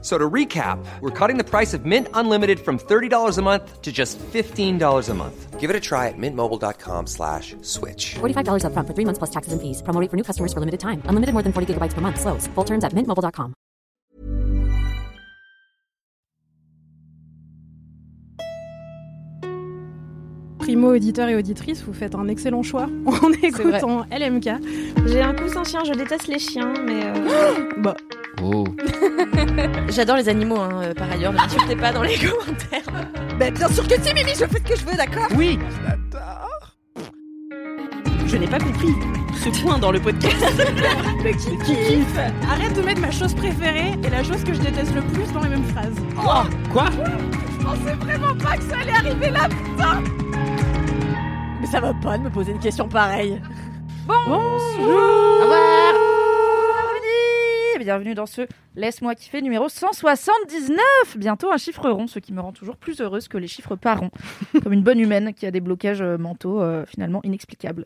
So to recap, we're cutting the price of Mint Unlimited from $30 a month to just $15 a month. Give it a try at mintmobile.com/switch. $45 up front for 3 months plus taxes and fees. Promo rate for new customers for limited time. Unlimited more than 40 gigabytes per month. Slows full terms at mintmobile.com. Primo auditeurs et auditrices, vous faites un excellent choix en écoutant LMK. J'ai un coussin chien, je déteste les chiens, mais... Bah... Oh. J'adore les animaux, hein, par ailleurs, ne m'insultez pas dans les commentaires. Mais bien sûr que si, Mimi, je fais ce que je veux, d'accord ? Oui. J'adore. Je n'ai pas compris ce point dans le podcast. Le kiff. Arrête de mettre ma chose préférée et la chose que je déteste le plus dans les mêmes phrases. Oh. Quoi ? Je pensais vraiment pas que ça allait arriver là, putain. Mais ça va pas de me poser une question pareille. Bonjour. Au revoir. Bienvenue dans ce Laisse-moi kiffer numéro 179. Bientôt un chiffre rond, ce qui me rend toujours plus heureuse que les chiffres pas ronds. Comme une bonne humaine qui a des blocages mentaux finalement inexplicables.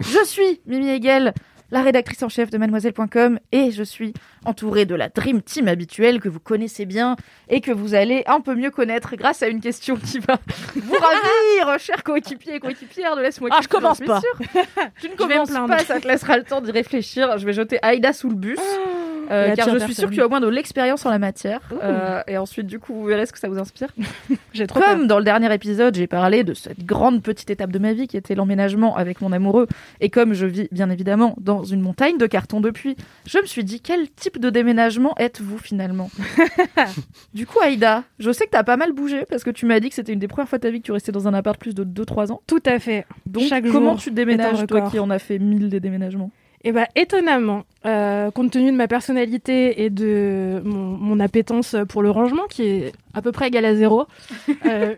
Je suis Mimi Hegel, la rédactrice en chef de mademoiselle.com, et je suis entourée de la Dream Team habituelle que vous connaissez bien et que vous allez un peu mieux connaître grâce à une question qui va vous ravir, chers coéquipiers et coéquipières de Laisse-moi kiffer. Ah, je commence pas. Tu ne commences pas, ça te laissera le temps d'y réfléchir. Je vais jeter Aïda sous le bus. Car je suis sûre que tu as au moins de l'expérience en la matière. Et ensuite, du coup, vous verrez ce que ça vous inspire. J'ai trop peur. Comme dans le dernier épisode, j'ai parlé de cette grande petite étape de ma vie qui était l'emménagement avec mon amoureux. Et comme je vis, bien évidemment, dans une montagne de cartons depuis, je me suis dit, quel type de déménagement êtes-vous finalement ? Du coup, Aïda, je sais que t'as pas mal bougé parce que tu m'as dit que c'était une des premières fois de ta vie que tu restais dans un appart plus de 2-3 ans. Tout à fait. Donc, comment tu déménages, toi qui en as fait 1000 des déménagements ? Et bah, étonnamment, compte tenu de ma personnalité et de mon appétence pour le rangement, qui est à peu près égale à zéro,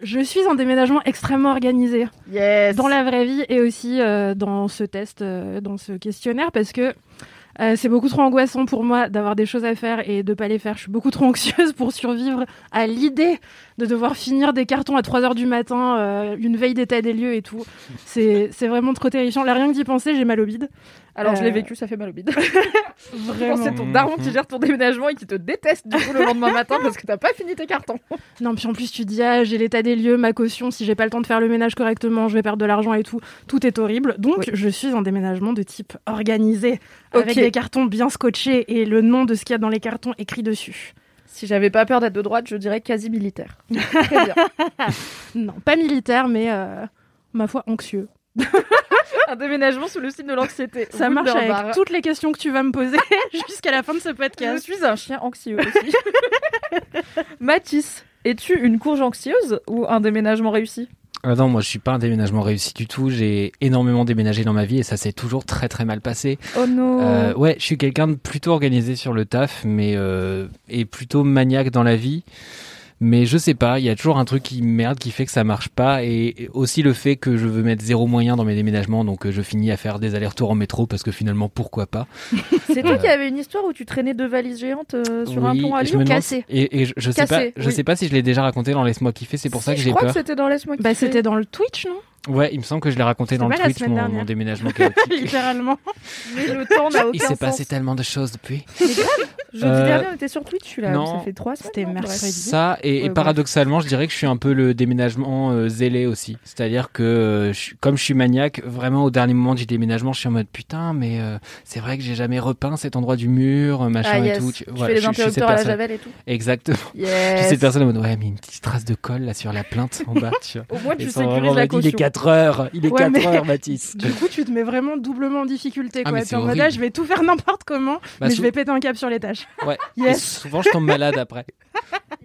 je suis en déménagement extrêmement organisé. Yes. Dans la vraie vie et aussi dans ce test, dans ce questionnaire, parce que c'est beaucoup trop angoissant pour moi d'avoir des choses à faire et de pas les faire. Je suis beaucoup trop anxieuse pour survivre à l'idée de devoir finir des cartons à 3h du matin, une veille d'état des lieux et tout. C'est vraiment trop terrifiant. Là, rien que d'y penser, j'ai mal au bide. Alors, je l'ai vécu, ça fait mal au bide. Vraiment. C'est ton daron qui gère ton déménagement et qui te déteste du coup le lendemain matin parce que t'as pas fini tes cartons. Non, puis en plus, tu dis, ah, j'ai l'état des lieux, ma caution, si j'ai pas le temps de faire le ménage correctement, je vais perdre de l'argent et tout. Tout est horrible. Donc, oui, je suis en déménagement de type organisé, avec des cartons bien scotchés et le nom de ce qu'il y a dans les cartons écrit dessus. Si j'avais pas peur d'être de droite, je dirais quasi militaire. Très bien. Non, pas militaire, mais ma foi, anxieux. Un déménagement sous le signe de l'anxiété. Ça marche avec toutes les questions que tu vas me poser jusqu'à la fin de ce podcast. Je suis un chien anxieux aussi. Mathis, es-tu une courge anxieuse ou un déménagement réussi ? Non, moi je suis pas un déménagement réussi du tout. J'ai énormément déménagé dans ma vie et ça s'est toujours très très mal passé. Oh non. Ouais, je suis quelqu'un de plutôt organisé sur le taf, mais et plutôt maniaque dans la vie. Mais je sais pas, il y a toujours un truc qui merde, qui fait que ça marche pas, et aussi le fait que je veux mettre zéro moyen dans mes déménagements, donc je finis à faire des allers-retours en métro parce que finalement pourquoi pas. C'est toi qui avais une histoire où tu traînais deux valises géantes sur un pont à Lyon cassé. Et je sais pas, sais pas si je l'ai déjà raconté dans Laisse-moi kiffer, c'est pour ça que j'ai peur. Je crois que c'était dans Laisse-moi kiffer. Bah c'était dans le Twitch, non ? Ouais, il me semble que je l'ai raconté dans le Twitch, mon déménagement chaotique. Littéralement. Mais le temps n'a aucun sens. Il s'est passé tellement de choses depuis. C'est grave. Jeudi dernier, on était sur Twitch, je suis là. Non, ça fait 3 semaines. C'était mercredi. Ça, et paradoxalement, je dirais que je suis un peu le déménagement zélé aussi. C'est-à-dire que, comme je suis maniaque, vraiment au dernier moment du déménagement, je suis en mode putain, mais c'est vrai que j'ai jamais repeint cet endroit du mur, machin et tout. Tu fais les interrupteurs à la Javel et tout. Exactement. Yes. J'ai cette personne en mode ouais, mais une petite trace de colle là sur la plainte en bas. Au moins, tu sécurises la caution. Il est 4h, Mathis. Du coup, tu te mets vraiment doublement en difficulté. Ah, quoi. T'es en mode là, je vais tout faire n'importe comment, bah, mais je vais péter un câble sur les tâches. Ouais. Yes. Souvent, je tombe malade après.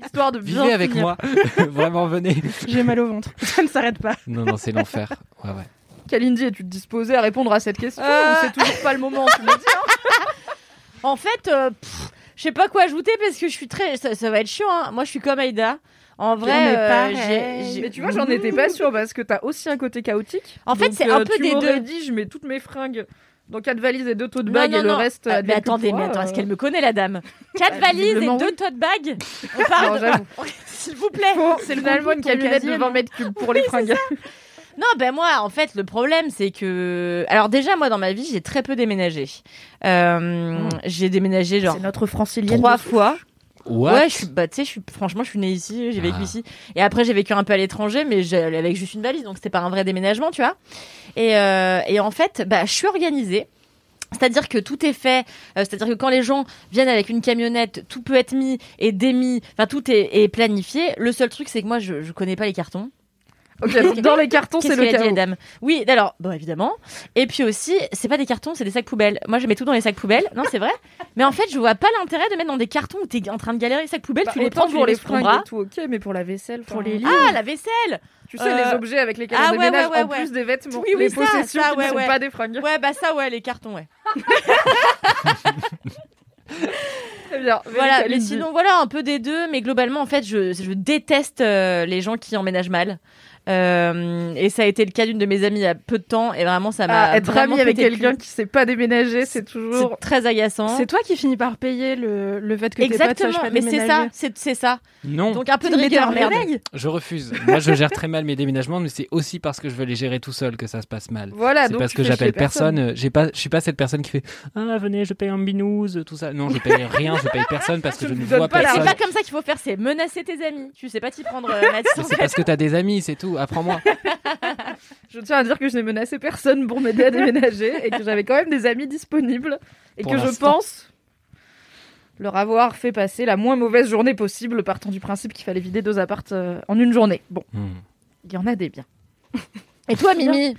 Histoire de bien vivez avec moi. Vraiment, venez. J'ai mal au ventre. Ça ne s'arrête pas. Non, c'est l'enfer. Ouais, ouais. Kalindi, es-tu disposée à répondre à cette question ou c'est toujours pas le moment, tu me dis, hein. En fait, je sais pas quoi ajouter parce que je suis très. Ça va être chiant. Hein. Moi, je suis comme Aïda. En vrai, mais tu vois, j'en étais pas sûre parce que t'as aussi un côté chaotique. En fait, c'est un peu des deux. Je mets toutes mes fringues Donc 4 valises et 2 tote bags et le reste. Mais attendez, est-ce qu'elle me connaît la dame? 4 valises et 2 tote bags. On parle. S'il vous plaît. C'est le allemand qui a une lunette de 20 mètres cubes pour les fringues. Non, ben moi, en fait, le problème, c'est que... Alors déjà, moi, dans ma vie, j'ai très peu déménagé. J'ai déménagé, genre... C'est notre francilienne. 3 fois. What? Ouais, franchement, je suis née ici, j'ai vécu ici. Et après, j'ai vécu un peu à l'étranger, mais j'allais avec juste une valise, donc c'était pas un vrai déménagement, tu vois. Et en fait, bah, je suis organisée. C'est-à-dire que tout est fait, c'est-à-dire que quand les gens viennent avec une camionnette, tout peut être mis et démis, enfin, tout est planifié. Le seul truc, c'est que moi, je connais pas les cartons. Okay, dans les cartons, c'est le chaos. Oui, alors, bon, évidemment. Et puis aussi, c'est pas des cartons, c'est des sacs poubelles. Moi, je mets tout dans les sacs poubelles. Non, c'est vrai. Mais en fait, je vois pas l'intérêt de mettre dans des cartons où t'es en train de galérer les sacs poubelles. Bah, tu les prends pour les fringues et tout, ok, mais pour la vaisselle, pour les livres. Ah, la vaisselle. Tu sais, les objets avec lesquels on déménage, en plus des vêtements, oui, les possessions qui ne sont pas des fringues. Ouais, bah ça, ouais, les cartons, ouais. Bien, voilà, mais sinon, voilà, un peu des deux, mais globalement, en fait, je déteste les gens qui emménagent mal. Et ça a été le cas d'une de mes amies il y a peu de temps, et vraiment, ça m'a. Être amie avec quelqu'un qui sait pas déménager, c'est toujours. C'est très agaçant. C'est toi qui finis par payer le fait que tes potes sachent pas déménager. Exactement, mais c'est ça. Non. Donc un peu de rigueur, merde. Je refuse. Moi, je gère très mal mes déménagements, mais c'est aussi parce que je veux les gérer tout seul que ça se passe mal. Voilà, c'est donc parce que j'appelle personne. Je suis pas cette personne qui fait ah, venez, je paye un binouze, tout ça. Non, je paye rien, je paye personne parce que je ne vois personne. C'est pas comme ça qu'il faut faire, c'est menacer tes amis. Tu sais pas t'y prendre, Mathis. C'est parce que t'as des amis, c'est tout. Apprends-moi. Je tiens à dire que je n'ai menacé personne pour m'aider à déménager et que j'avais quand même des amis disponibles et pour que l'instant. Je pense leur avoir fait passer la moins mauvaise journée possible, partant du principe qu'il fallait vider 2 appartes en une journée. Bon, il y en a des biens. Et toi, Mimi ?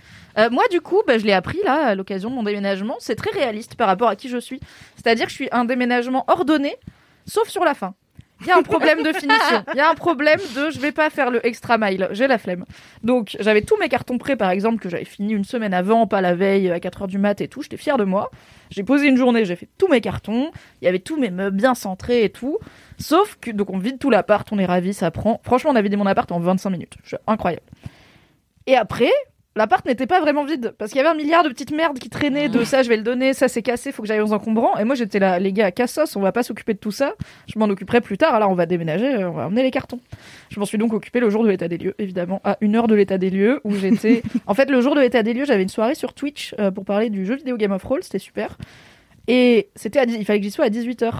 Moi, du coup, je l'ai appris là à l'occasion de mon déménagement. C'est très réaliste par rapport à qui je suis. C'est-à-dire que je suis un déménagement ordonné, sauf sur la fin. Il y a un problème de finition. Il y a un problème de je vais pas faire le extra mile. J'ai la flemme. Donc, j'avais tous mes cartons prêts, par exemple, que j'avais fini une semaine avant, pas la veille, à 4h du mat et tout. J'étais fière de moi. J'ai posé une journée, j'ai fait tous mes cartons. Il y avait tous mes meubles bien centrés et tout. Sauf que, donc, on vide tout l'appart, on est ravis, ça prend. Franchement, on a vidé mon appart en 25 minutes. C'est incroyable. Et après, l'appart n'était pas vraiment vide. Parce qu'il y avait 1 milliard de petites merdes qui traînaient de ça, je vais le donner, ça c'est cassé, faut que j'aille aux encombrants. Et moi j'étais là, les gars, cassos, on va pas s'occuper de tout ça. Je m'en occuperai plus tard, alors on va déménager, on va emmener les cartons. Je m'en suis donc occupée le jour de l'état des lieux, évidemment, à 1 heure de l'état des lieux où j'étais. En fait, le jour de l'état des lieux, j'avais une soirée sur Twitch pour parler du jeu vidéo Game of Thrones, c'était super. Et c'était il fallait que j'y sois à 18h.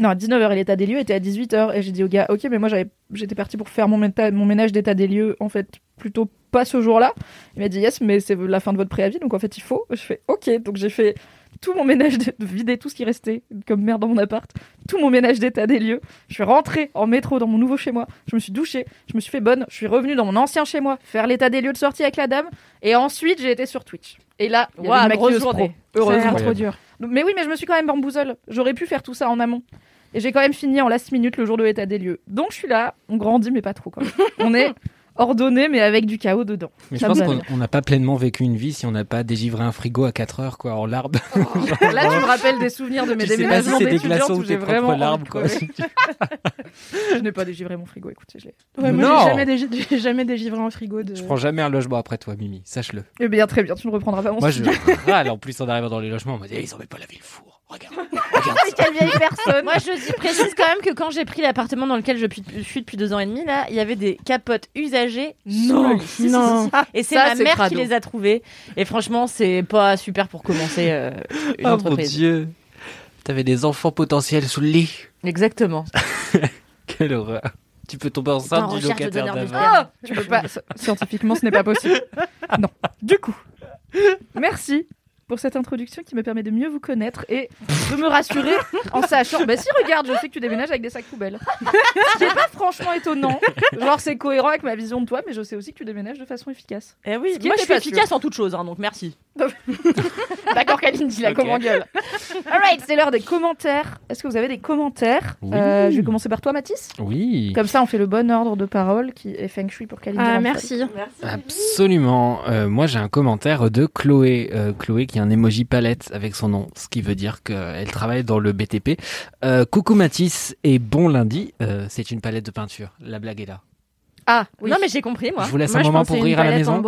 Non, à 19h, et l'état des lieux était à 18h. Et j'ai dit au gars, ok, mais moi j'étais partie pour faire mon ménage d'état des lieux, en fait, plutôt pas ce jour-là. Il m'a dit, yes, mais c'est la fin de votre préavis, donc en fait, il faut. Je fais, ok, donc j'ai fait tout mon ménage, vider tout ce qui restait comme merde dans mon appart, tout mon ménage d'état des lieux. Je suis rentrée en métro dans mon nouveau chez moi, je me suis douchée, je me suis fait bonne, je suis revenue dans mon ancien chez moi, faire l'état des lieux de sortie avec la dame, et ensuite, j'ai été sur Twitch. Et là, il y avait une grosse journée. Heureusement, trop dur. Mais oui, mais je me suis quand même bamboozole. J'aurais pu faire tout ça en amont. Et j'ai quand même fini en last minute le jour de l'état des lieux. Donc je suis là, on grandit, mais pas trop quand même. On est ordonné, mais avec du chaos dedans. Mais ça, je pense qu'on n'a pas pleinement vécu une vie si on n'a pas dégivré un frigo à 4 heures, quoi, en larmes. Oh, là, tu me rappelles des souvenirs de mes déménagements d'étudiante où j'ai vraiment... larmes, quoi. Je n'ai pas dégivré mon frigo, écoutez. Ouais, moi, j'ai jamais dégivré un frigo. Je prends jamais un logement après toi, Mimi, sache-le. Eh bien, très bien, tu ne reprendras pas mon frigo. Moi, je râle, en plus, en arrivant dans les logements, on m'a dit, ils en mettent pas laver le four. Regarde quelle vieille personne. Moi, je précise quand même que quand j'ai pris l'appartement dans lequel je suis depuis 2 ans et demi, là, il y avait des capotes usagées. Non. Et c'est ma mère qui les a trouvées. Et franchement, c'est pas super pour commencer une entreprise. Oh mon Dieu, t'avais des enfants potentiels sous le lit. Exactement. Quelle horreur. Tu peux tomber enceinte du locataire d'avant. Tu peux pas. Scientifiquement, ce n'est pas possible. Non. Du coup, merci pour cette introduction qui me permet de mieux vous connaître et de me rassurer en sachant, si regarde, je sais que tu déménages avec des sacs poubelles. Ce qui n'est pas franchement étonnant. Genre, c'est cohérent avec ma vision de toi, mais je sais aussi que tu déménages de façon efficace. Eh oui, moi je suis efficace en toute chose, hein, donc merci. D'accord, Kalindi, la comment gueule. Alright, c'est l'heure des commentaires. Est-ce que vous avez des commentaires? Je vais commencer par toi, Mathis. Oui. Comme ça, on fait le bon ordre de parole qui est feng shui pour Kalindi. Ah, merci. Absolument. Moi, j'ai un commentaire de Chloé. Chloé qui un emoji palette avec son nom, ce qui veut dire qu'elle travaille dans le BTP. Coucou Mathis et bon lundi, c'est une palette de peinture, la blague est là. Ah, oui. Non mais j'ai compris moi. Je vous laisse un moment pour rire à la maison.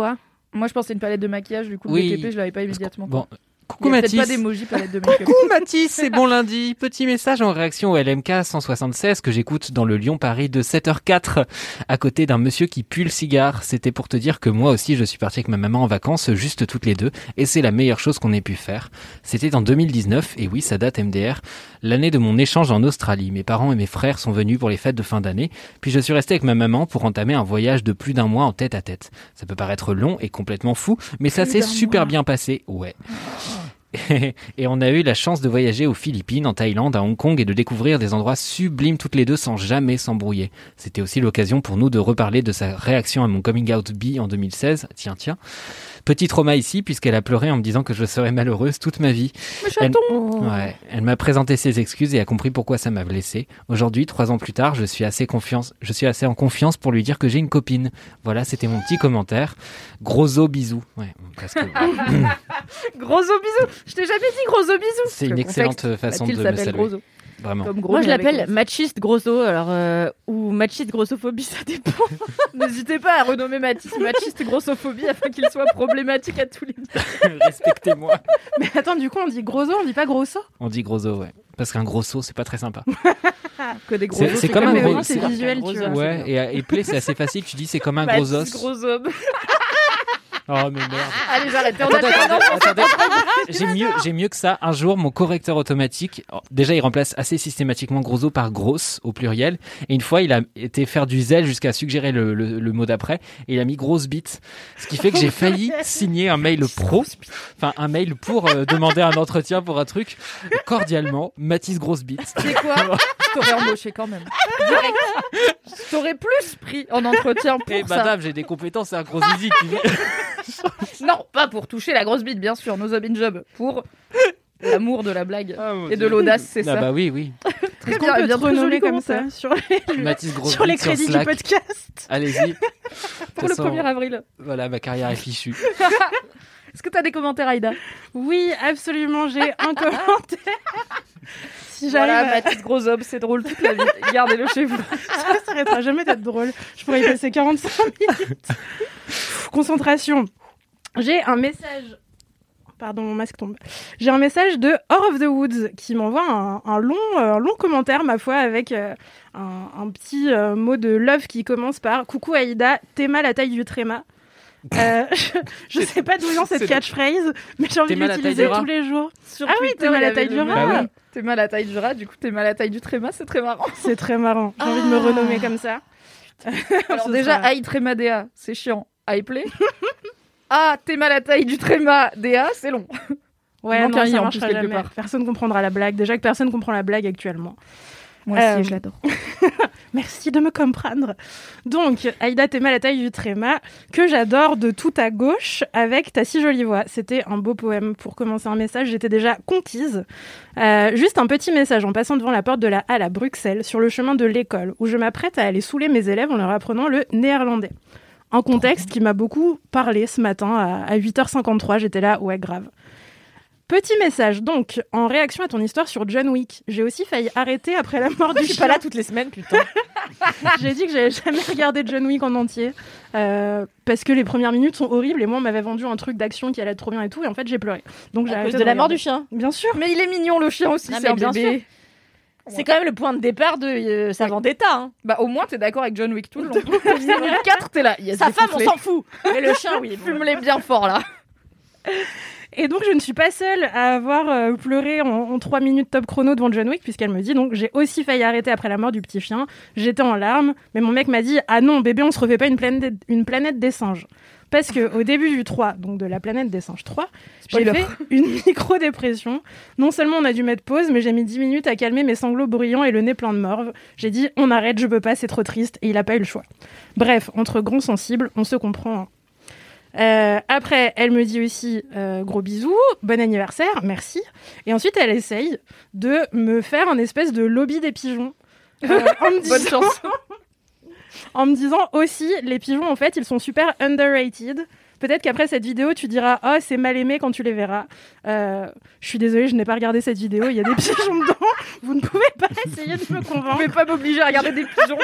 Moi je pensais une palette de maquillage, du coup le BTP je l'avais pas immédiatement. Bon, Coucou Mathis. Pas d'émoji, palette de make-up. Coucou Mathis, c'est bon lundi. Petit message en réaction au LMK 176 que j'écoute dans le Lyon-Paris de 7h04 à côté d'un monsieur qui pue le cigare. C'était pour te dire que moi aussi je suis partie avec ma maman en vacances, juste toutes les deux, et c'est la meilleure chose qu'on ait pu faire. C'était en 2019, et oui, ça date MDR, l'année de mon échange en Australie. Mes parents et mes frères sont venus pour les fêtes de fin d'année, puis je suis restée avec ma maman pour entamer un voyage de plus d'un mois en tête à tête. Ça peut paraître long et complètement fou, mais ça s'est super bien passé, ouais. Et on a eu la chance de voyager aux Philippines, en Thaïlande, à Hong Kong et de découvrir des endroits sublimes toutes les deux sans jamais s'embrouiller. C'était aussi l'occasion pour nous de reparler de sa réaction à mon coming out bi en 2016. Tiens. Petit trauma ici, puisqu'elle a pleuré en me disant que je serais malheureuse toute ma vie. Mais elle m'a présenté ses excuses et a compris pourquoi ça m'a blessée. Aujourd'hui, 3 ans plus tard, je suis assez en confiance pour lui dire que j'ai une copine. Voilà, c'était mon petit commentaire. Grosso bisous. Ouais, parce que... Grosso bisous. Je t'ai jamais dit grosso bisous. C'est une excellente façon de me saluer. Grosso. Vraiment. Moi, je l'appelle machiste grosso, alors ou machiste grossophobie, ça dépend. N'hésitez pas à renommer Mathis machiste grossophobie afin qu'il soit problématique à tous les niveaux. Respectez-moi. Mais attends, du coup, on dit grosso, on dit pas grosso ? On dit grosso, ouais. Parce qu'un grosso, c'est pas très sympa. Que des gros os, c'est comme un gros os. C'est visuel, tu vois. Ouais, et plaît, c'est assez facile. Tu dis, c'est comme un gros os. Gros os. Oh mais merde. Allez, j'arrête. Attendez. J'ai mieux que ça. Un jour, mon correcteur automatique, déjà il remplace assez systématiquement grosso par grosse au pluriel. Et une fois, il a été faire du zèle jusqu'à suggérer le mot d'après. Et il a mis grosse bite. Ce qui fait que j'ai failli signer un mail pro. Enfin, un mail pour demander un entretien pour un truc. Cordialement, Mathis grosse bite. C'est quoi ? Je t'aurais embauché quand même. Direct. Je t'aurais plus pris en entretien pour ça. Madame, j'ai des compétences à grosse visite. Non, pas pour toucher la grosse bite, bien sûr, nos open job, pour l'amour de la blague et de l'audace, c'est ça. Ah bah oui. Très bien, on peut renouveler comme ça sur les crédits du podcast. Allez-y. Pour le 1er avril. Voilà, ma carrière est fichue. Est-ce que tu as des commentaires, Aïda ? Oui, absolument, j'ai un commentaire. Si voilà, Mathis gros homme, c'est drôle toute la vie. Gardez-le chez vous. Ça s'arrêtera jamais d'être drôle. Je pourrais y passer 45 minutes. Concentration. J'ai un message... Pardon, mon masque tombe. J'ai un message de Hors of the Woods qui m'envoie un long commentaire, ma foi, avec un petit mot de love qui commence par « Coucou Aïda, t'aimes la taille du tréma ». Je sais pas d'où vient cette catchphrase, mais j'ai envie de l'utiliser tous les jours. Ah oui, t'es mal à la taille du rat. Bah oui. T'es mal à la taille du rat, du coup t'es mal à la taille du tréma, c'est très marrant. C'est très marrant, j'ai envie de me renommer comme ça. Alors déjà, Aïe tréma DA, c'est chiant. Aïe play. Ah, t'es mal à la taille du tréma DA, c'est long. Ouais, non, ça marchera jamais. Personne comprendra la blague. Déjà que personne comprend la blague actuellement. Moi aussi, je l'adore. Merci de me comprendre. Donc, Aïda, t'es mal à la taille du tréma, que j'adore de tout à gauche avec ta si jolie voix. C'était un beau poème pour commencer un message. J'étais déjà conquise. Juste un petit message en passant devant la porte de la Halle à Bruxelles, sur le chemin de l'école, où je m'apprête à aller saouler mes élèves en leur apprenant le néerlandais. Un contexte qui m'a beaucoup parlé ce matin à 8h53. J'étais là, ouais, grave. Petit message, donc, en réaction à ton histoire sur John Wick. J'ai aussi failli arrêter après la mort du chien. Je suis pas là toutes les semaines, putain. J'ai dit que j'avais jamais regardé John Wick en entier. Parce que les premières minutes sont horribles et moi, on m'avait vendu un truc d'action qui allait être trop bien et tout. Et en fait, j'ai pleuré. Donc, j'ai arrêté de la mort du chien. Bien sûr. Mais il est mignon, le chien aussi, non, c'est un bébé. Sûr. C'est quand même le point de départ de sa vendetta. Hein. Bah, au moins, t'es d'accord avec John Wick tout le long. 4, t'es là. Yes, sa femme, on s'en fout. Mais le chien, oui, fume-les bien fort, là. Et donc, je ne suis pas seule à avoir pleuré en 3 minutes top chrono devant John Wick, puisqu'elle me dit, donc, j'ai aussi failli arrêter après la mort du petit chien. J'étais en larmes, mais mon mec m'a dit, ah non, bébé, on se refait pas une planète des singes. Parce qu'au début du 3, donc de la planète des singes 3, j'ai fait une micro-dépression. Non seulement on a dû mettre pause, mais j'ai mis 10 minutes à calmer mes sanglots bruyants et le nez plein de morve. J'ai dit, on arrête, je peux pas, c'est trop triste, et il a pas eu le choix. Bref, entre grands sensibles, on se comprend, hein. Après, elle me dit aussi gros bisous, bon anniversaire, merci. Et ensuite, elle essaye de me faire un espèce de lobby des pigeons. En me disant aussi, les pigeons, en fait, ils sont super underrated. Peut-être qu'après cette vidéo, tu diras « Oh, c'est mal aimé quand tu les verras. » Je suis désolée, je n'ai pas regardé cette vidéo. Il y a des pigeons dedans. Vous ne pouvez pas essayer de me convaincre. Vous ne pouvez pas m'obliger à regarder des pigeons.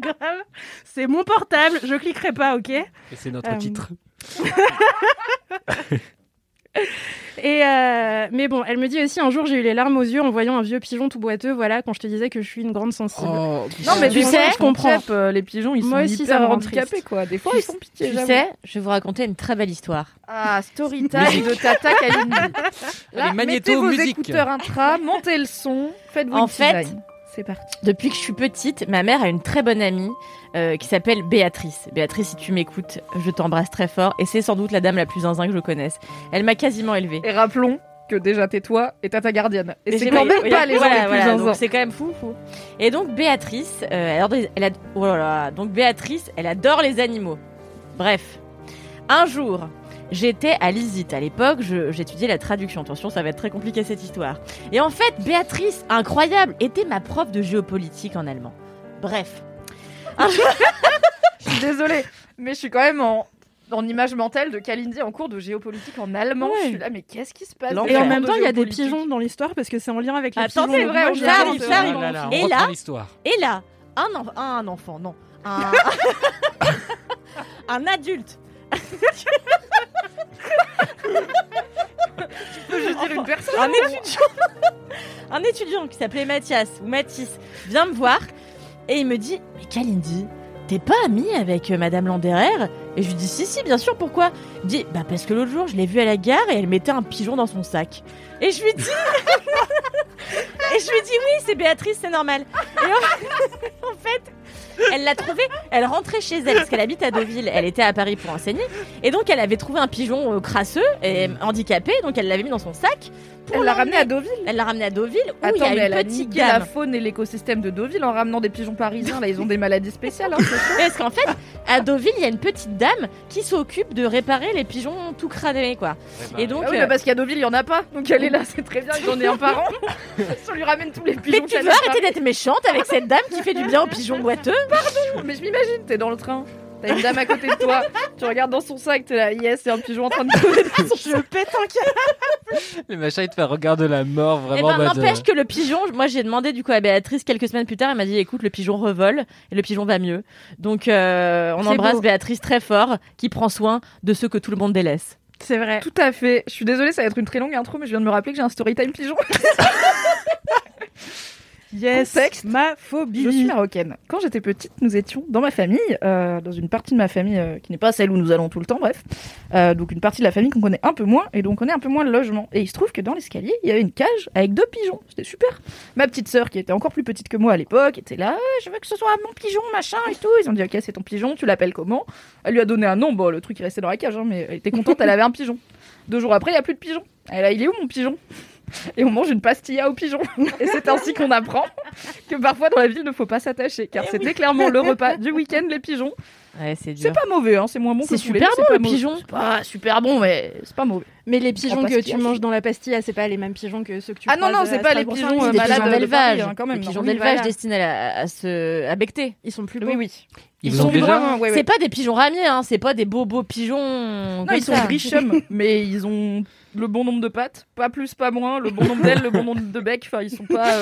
Grave. C'est mon portable. Je cliquerai pas, ok ? Et c'est notre titre. Mais bon, elle me dit aussi, un jour j'ai eu les larmes aux yeux en voyant un vieux pigeon tout boiteux, voilà, quand je te disais que je suis une grande sensible. Oh, non mais tu sais, je comprends. Les pigeons, ils sont hyper handicapés, quoi. Des fois, ils sont pitié. Tu sais, je vais vous raconter une très belle histoire. Ah, story time de Tata Kalindi. Là, mettez vos écouteurs intra, montez le son, faites-vous une design. C'est parti. Depuis que je suis petite, ma mère a une très bonne amie qui s'appelle Béatrice. Béatrice, si tu m'écoutes, je t'embrasse très fort. Et c'est sans doute la dame la plus zinzin que je connaisse. Elle m'a quasiment élevée. Et rappelons que déjà t'es toi et t'as ta gardienne. Et c'est quand même pas les gens les plus zinzins. C'est quand même fou. Et donc Béatrice, elle adore les animaux. Bref, un jour... J'étais à l'ISIT. À l'époque, j'étudiais la traduction. Attention, ça va être très compliqué cette histoire. Et en fait, Béatrice, incroyable, était ma prof de géopolitique en allemand. Bref. Je suis désolée, mais je suis quand même en image mentale de Kalindi en cours de géopolitique en allemand. Ouais. Je suis là, mais qu'est-ce qui se passe? Et en même temps, il y a des pigeons dans l'histoire parce que c'est en lien avec les pigeons. Attends, c'est vrai, j'arrive. Et là, un enfant, non. Un adulte. Tu peux juste dire une personne. Un étudiant qui s'appelait Mathis vient me voir et il me dit: mais Kalindi, t'es pas amie avec madame Landerer? Et je lui dis si bien sûr, pourquoi? Il me dit parce que l'autre jour je l'ai vue à la gare et elle mettait un pigeon dans son sac. Et je lui dis oui, c'est Béatrice, c'est normal. Et en fait elle l'a trouvé, elle rentrait chez elle parce qu'elle habite à Deauville, elle était à Paris pour enseigner et donc elle avait trouvé un pigeon crasseux et handicapé, donc elle l'avait mis dans son sac. Elle l'a ramené à Deauville. Où il y a une petite gamme. La faune et l'écosystème de Deauville en ramenant des pigeons parisiens. Là, ils ont des maladies spéciales. Parce qu'en fait, à Deauville, il y a une petite dame qui s'occupe de réparer les pigeons tout cramés, quoi. Et donc, parce qu'à Deauville, il y en a pas. Donc elle est là, c'est très bien. Ils en aient un par an. On lui ramène tous les pigeons. Mais tu veux arrêter d'être méchante avec cette dame qui fait du bien aux pigeons boiteux. Pardon. Mais je m'imagine, t'es dans le train. T'as une dame à côté de toi, tu regardes dans son sac, t'es là, yes, c'est un pigeon en train de couler dans son sac. Je pète un câble. Le machin, il te fait regarder la mort, vraiment. Et n'empêche que le pigeon, moi j'ai demandé du coup à Béatrice quelques semaines plus tard, elle m'a dit écoute, le pigeon revole et le pigeon va mieux. Donc on embrasse Béatrice très fort, qui prend soin de ceux que tout le monde délaisse. C'est vrai. Tout à fait. Je suis désolée, ça va être une très longue intro, mais je viens de me rappeler que j'ai un story time pigeon. Yes, ma phobie. Je suis marocaine. Quand j'étais petite, nous étions dans ma famille, dans une partie de ma famille qui n'est pas celle où nous allons tout le temps, bref. Donc une partie de la famille qu'on connaît un peu moins, et donc on est un peu moins le logement. Et il se trouve que dans l'escalier, il y avait une cage avec 2 pigeons. C'était super. Ma petite sœur, qui était encore plus petite que moi à l'époque, était là, je veux que ce soit mon pigeon, machin et tout. Ils ont dit, ok, c'est ton pigeon, tu l'appelles comment? Elle lui a donné un nom, bon, le truc est resté dans la cage, hein, mais elle était contente, elle avait un pigeon. 2 jours après, il n'y a plus de pigeon. Elle a, il est où mon pigeon? Et on mange une pastilla aux pigeons. Et c'est ainsi qu'on apprend que parfois dans la ville, il ne faut pas s'attacher, car c'était clairement le repas du week-end, les pigeons. Ouais, c'est dur. C'est pas mauvais, hein, c'est moins bon que tous les autres. C'est super bon, le pigeon. C'est pas super bon, mais c'est pas mauvais. Mais les pigeons que tu manges dans la pastilla, c'est pas les mêmes pigeons que ceux que tu manges. Ah non, c'est pas les pigeons malades d'élevage. Les pigeons d'élevage destinés à se becquer. Ils sont plus beaux. Oui. Ils sont déjà... C'est pas des pigeons ramiers, hein, c'est pas des beaux pigeons. Non, ils sont grichums, mais ils ont le bon nombre de pattes, pas plus, pas moins, le bon nombre d'ailes, le bon nombre de becs. Enfin, ils sont pas.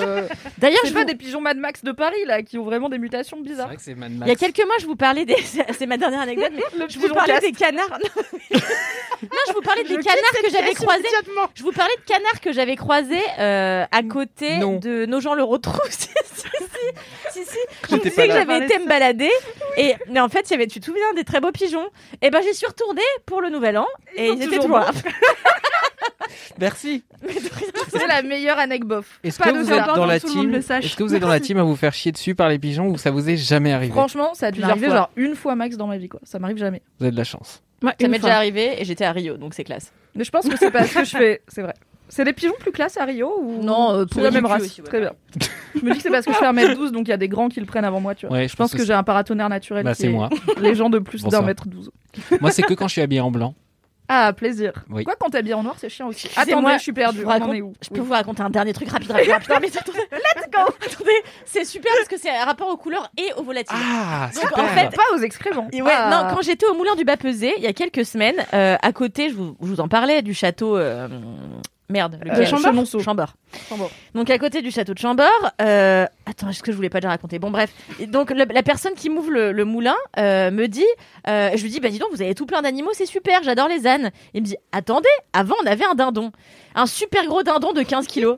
D'ailleurs, je vois des pigeons Mad Max de Paris là, qui ont vraiment des mutations bizarres. C'est vrai que c'est Mad Max. Il y a quelques mois, je vous parlais des. C'est ma dernière anecdote, mais je vous parlais des canards. Je vous parlais de canards que j'avais croisés à côté de Nogent-le-Rotrou. Si. Je me disais que j'avais été me balader. Et mais en fait, il y avait, tu te souviens des très beaux pigeons? Et ben, j'y suis retournée pour le nouvel an et ils étaient toujours là. Merci. C'est la meilleure anecdote bof. Est-ce que vous êtes dans la team à vous faire chier dessus par les pigeons ou ça vous est jamais arrivé? Franchement, ça a dû arriver genre une fois max dans ma vie, quoi. Ça m'arrive jamais. Vous avez de la chance. Ouais, ça m'est déjà arrivé et j'étais à Rio, donc c'est classe. Mais je pense que c'est pas ce que je fais, c'est vrai. C'est les pigeons plus classe à Rio ou non, pour la même race aussi, ouais. Très bien. Je me dis que c'est parce que je fais 1m12, donc il y a des grands qui le prennent avant moi, tu vois. Ouais, je pense que j'ai un paratonnerre naturel. Bah, c'est moi. Les gens de plus d'1m12. Moi, c'est que quand je suis habillée en blanc. Ah, plaisir. Oui. Quoi, quand t'es habillée en noir, c'est chiant aussi. Attendez, je suis perdue. Je peux vous raconter un dernier truc rapide. Non, mais attendez, let's go. Attendez, c'est super parce que c'est un rapport aux couleurs et aux volatiles. Ah, donc, super. En fait, pas aux excréments. Et ouais, non, quand j'étais au moulin du Bas-Pesé, il y a quelques semaines, à côté, je vous en parlais, du château... Chambord. Donc à côté du château de Chambord, Attends, est-ce que je voulais pas déjà raconter ? Bon, bref. Et donc, la personne qui m'ouvre le moulin me dit... je lui dis, bah dis donc, vous avez tout plein d'animaux, c'est super, j'adore les ânes. Il me dit, attendez, avant, on avait un dindon. Un super gros dindon de 15 kilos.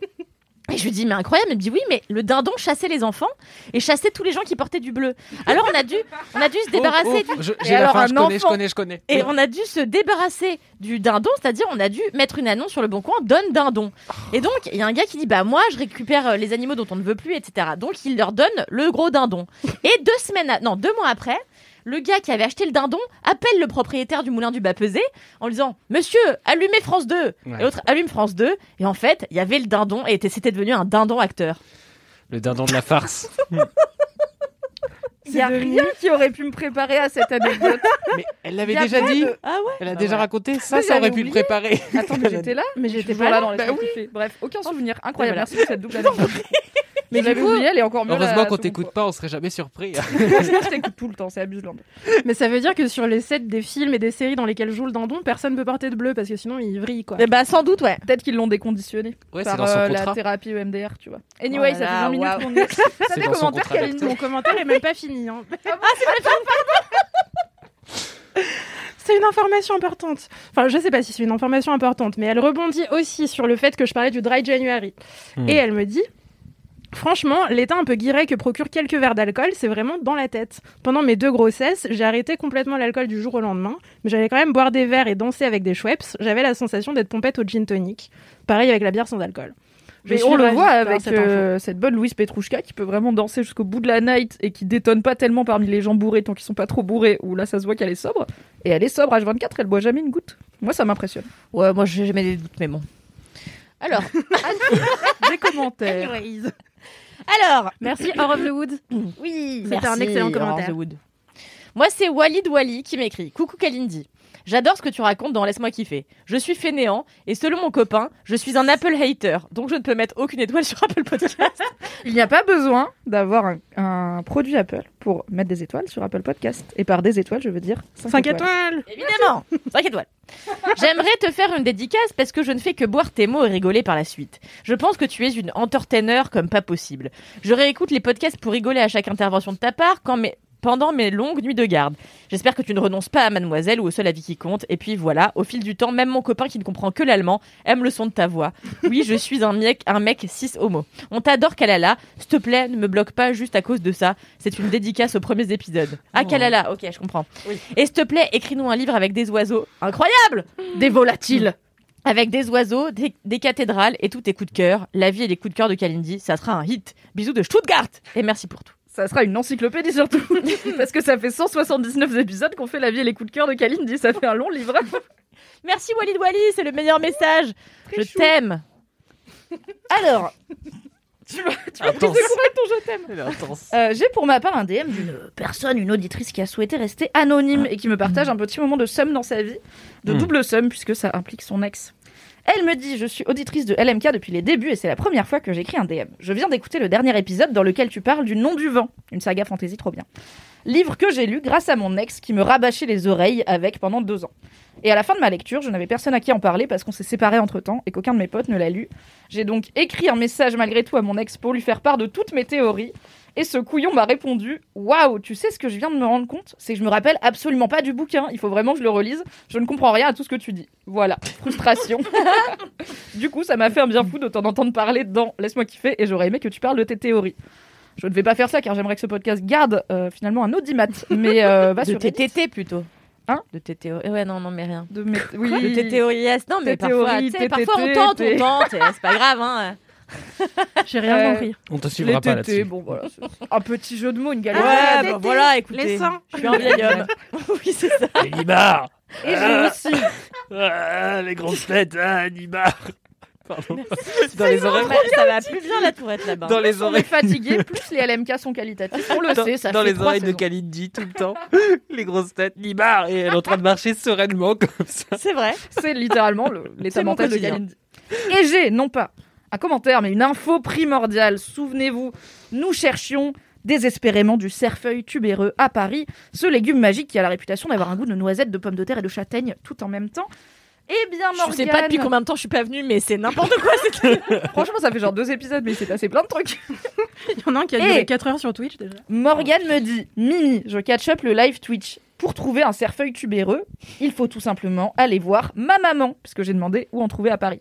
Et je lui dis, mais incroyable. Il me dit, oui, mais le dindon chassait les enfants et chassait tous les gens qui portaient du bleu. Alors, on a dû se débarrasser... Je connais. Et on a dû se débarrasser du dindon, c'est-à-dire on a dû mettre une annonce sur le Bon Coin, donne dindon. Et donc, il y a un gars qui dit, bah moi, je récupère les animaux dont on ne veut plus, etc. Donc, il leur donne le gros dindon. Et 2 mois après... Le gars qui avait acheté le dindon appelle le propriétaire du moulin du Bas-Pesé en lui disant « Monsieur, allumez France 2 !» Ouais. Et l'autre allume France 2. Et en fait, il y avait le dindon et c'était devenu un dindon acteur. Le dindon de la farce. Il n'y a rien qui aurait pu me préparer à cette anecdote. Mais elle l'avait déjà dit. Ah ouais. Elle a déjà raconté. Ça aurait pu le préparer. Attends, mais j'étais là. Mais j'étais pas là dans les trucs. Bref, aucun souvenir. Incroyable. Merci pour cette double anecdote. Mais du coup, oublié, elle est encore mieux. Heureusement qu'on t'écoute pas, on serait jamais surpris. Je t'écoute tout le temps, c'est abusant. Mais ça veut dire que sur les sets des films et des séries dans lesquelles joue le dindon, personne peut porter de bleu parce que sinon il vrille quoi. Et bah sans doute ouais. Peut-être qu'ils l'ont déconditionné par la thérapie EMDR, tu vois. Anyway, ça fait 20 minutes qu'on est. Ça fait commentaire Kalindi, mon commentaire est même pas fini. Hein. Ah c'est pas fini, pardon. C'est une information importante. Enfin, je sais pas si c'est une information importante, mais elle rebondit aussi sur le fait que je parlais du Dry January. Et elle me dit: franchement, l'état un peu guiret que procurent quelques verres d'alcool, c'est vraiment dans la tête. Pendant mes 2 grossesses, j'ai arrêté complètement l'alcool du jour au lendemain, mais j'allais quand même boire des verres et danser avec des Schweppes. J'avais la sensation d'être pompette au gin tonic. Pareil avec la bière sans alcool. Mais on le voit avec cette bonne Louise Petrouchka qui peut vraiment danser jusqu'au bout de la night et qui détonne pas tellement parmi les gens bourrés tant qu'ils sont pas trop bourrés, où là ça se voit qu'elle est sobre. Et elle est sobre, H24, elle boit jamais une goutte. Moi ça m'impressionne. Ouais, moi j'ai jamais des doutes, mais bon. Alors, des commentaires. Anyways. Alors, merci Hour of the Wood. Oui, c'était un excellent commentaire. Hour of the Wood. Moi, c'est Walid Wali qui m'écrit: coucou Kalindi, j'adore ce que tu racontes dans Laisse-moi kiffer. Je suis fainéant et selon mon copain, je suis un Apple hater, donc je ne peux mettre aucune étoile sur Apple Podcast. Il n'y a pas besoin d'avoir un produit Apple pour mettre des étoiles sur Apple Podcast. Et par des étoiles, je veux dire 5 étoiles. Évidemment, 5 étoiles. J'aimerais te faire une dédicace parce que je ne fais que boire tes mots et rigoler par la suite. Je pense que tu es une entertainer comme pas possible. Je réécoute les podcasts pour rigoler à chaque intervention de ta part pendant mes longues nuits de garde. J'espère que tu ne renonces pas à Mademoiselle ou au seul avis qui compte. Et puis voilà, au fil du temps, même mon copain qui ne comprend que l'allemand aime le son de ta voix. Oui, je suis un mec cis homo. On t'adore, Kalala. S'il te plaît, ne me bloque pas juste à cause de ça. C'est une dédicace aux premiers épisodes. Ah, Kalala, ok, je comprends. Oui. Et s'il te plaît, écris-nous un livre avec des oiseaux. Incroyable ! Des volatiles. Avec des oiseaux, des cathédrales et tous tes coups de cœur. La vie et les coups de cœur de Kalindi, ça sera un hit. Bisous de Stuttgart et merci pour tout. Ça sera une encyclopédie surtout, parce que ça fait 179 épisodes qu'on fait la vie et les coups de cœur de Kalindi, ça fait un long livre. Merci Walid Wali, c'est le meilleur message. Très je t'aime. Alors, tu vas briser ton je t'aime. J'ai pour ma part un DM d'une personne, une auditrice qui a souhaité rester anonyme et qui me partage un petit moment de somme dans sa vie, de double somme puisque ça implique son ex. Elle me dit: je suis auditrice de LMK depuis les débuts et c'est la première fois que j'écris un DM. Je viens d'écouter le dernier épisode dans lequel tu parles du Nom du Vent, une saga fantasy trop bien. Livre que j'ai lu grâce à mon ex qui me rabâchait les oreilles avec pendant 2 ans. Et à la fin de ma lecture, je n'avais personne à qui en parler parce qu'on s'est séparés entre temps et qu'aucun de mes potes ne l'a lu. J'ai donc écrit un message malgré tout à mon ex pour lui faire part de toutes mes théories. Et ce couillon m'a répondu: waouh, tu sais ce que je viens de me rendre compte? C'est que je me rappelle absolument pas du bouquin. Il faut vraiment que je le relise. Je ne comprends rien à tout ce que tu dis. Voilà. Frustration. Du coup, ça m'a fait un bien fou de t'en entendre parler dans Laisse-moi kiffer et j'aurais aimé que tu parles de tes théories. Je ne vais pas faire ça car j'aimerais que ce podcast garde finalement un audimat. Mais va sur Reddit. De tes tétés plutôt. Hein? De tes théories. Ouais, non, mais rien. Oui. De tes théories. Non, mais parfois on tente. C'est pas grave, hein. J'ai rien compris. On te suivra pas là-dessus. Bon, voilà, un petit jeu de mots, une galère. Ouais, bah voilà, écoutez. Les seins. Je suis un vieil homme. Oui, c'est ça. Les nibards. Et j'ai aussi. Les grosses têtes, nibards. Pardon. Dans les oreilles, ça va plus bien la tourette là-bas. Dans les oreilles fatiguées, plus les LMK sont qualitatifs. On le sait, ça. Dans les oreilles de Kalindi tout le temps. Les grosses têtes, nibards. Et elle est en train de marcher sereinement comme ça. C'est vrai. C'est littéralement l'état mental de Kalindi. Et j'ai, non pas un commentaire, mais une info primordiale. Souvenez-vous, nous cherchions désespérément du cerfeuil tubéreux à Paris, ce légume magique qui a la réputation d'avoir un goût de noisettes, de pommes de terre et de châtaignes tout en même temps. Eh bien, Morgane. Je sais pas depuis combien de temps je suis pas venue, mais c'est n'importe quoi. Franchement, ça fait genre 2 épisodes, mais il s'est passé plein de trucs. Il y en a un qui a duré 4 heures sur Twitch déjà. Morgane me dit, Mimi, je catch up le live Twitch. Pour trouver un cerfeuil tubéreux, il faut tout simplement aller voir ma maman, puisque j'ai demandé où en trouver à Paris.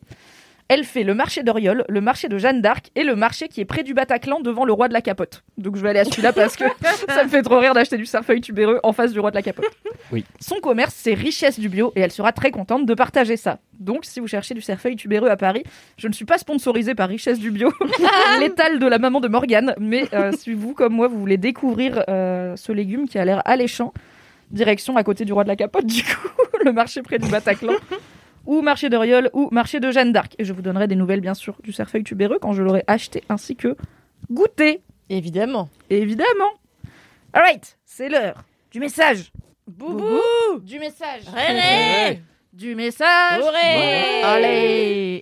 Elle fait le marché d'Oriol, le marché de Jeanne d'Arc et le marché qui est près du Bataclan devant le roi de la capote. Donc je vais aller à celui-là parce que ça me fait trop rire d'acheter du cerfeuil tubéreux en face du roi de la capote. Oui. Son commerce, c'est Richesse du Bio et elle sera très contente de partager ça. Donc si vous cherchez du cerfeuil tubéreux à Paris, je ne suis pas sponsorisée par Richesse du Bio, l'étale de la maman de Morgane, mais si vous, comme moi, vous voulez découvrir ce légume qui a l'air alléchant, direction à côté du roi de la capote, du coup, le marché près du Bataclan. Ou marché d'Oriol, ou marché de Jeanne d'Arc. Et je vous donnerai des nouvelles, bien sûr, du cerfeuil tubéreux quand je l'aurai acheté, ainsi que goûté. Évidemment. Évidemment. All right, c'est l'heure du message. Boubou. Du message. René. Du message. Auré. Allez.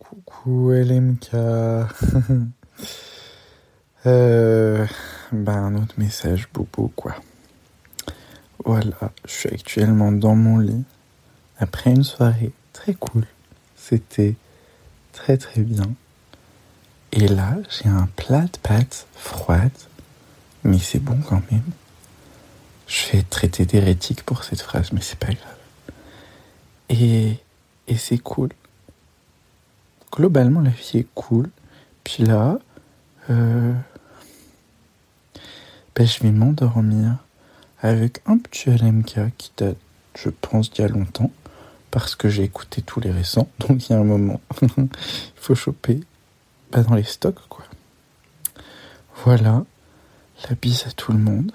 Coucou LMK. Un autre message, boubou, quoi. Voilà, je suis actuellement dans mon lit. Après une soirée très cool, c'était très très bien. Et là, j'ai un plat de pâtes froides, mais c'est bon quand même. Je vais être traité d'hérétique pour cette phrase, mais c'est pas grave. Et c'est cool. Globalement, la vie est cool. Puis là, je vais m'endormir avec un petit LMK qui date, je pense, d'il y a longtemps. Parce que j'ai écouté tous les récents, donc il y a un moment, il faut choper dans les stocks, quoi. Voilà, la bise à tout le monde.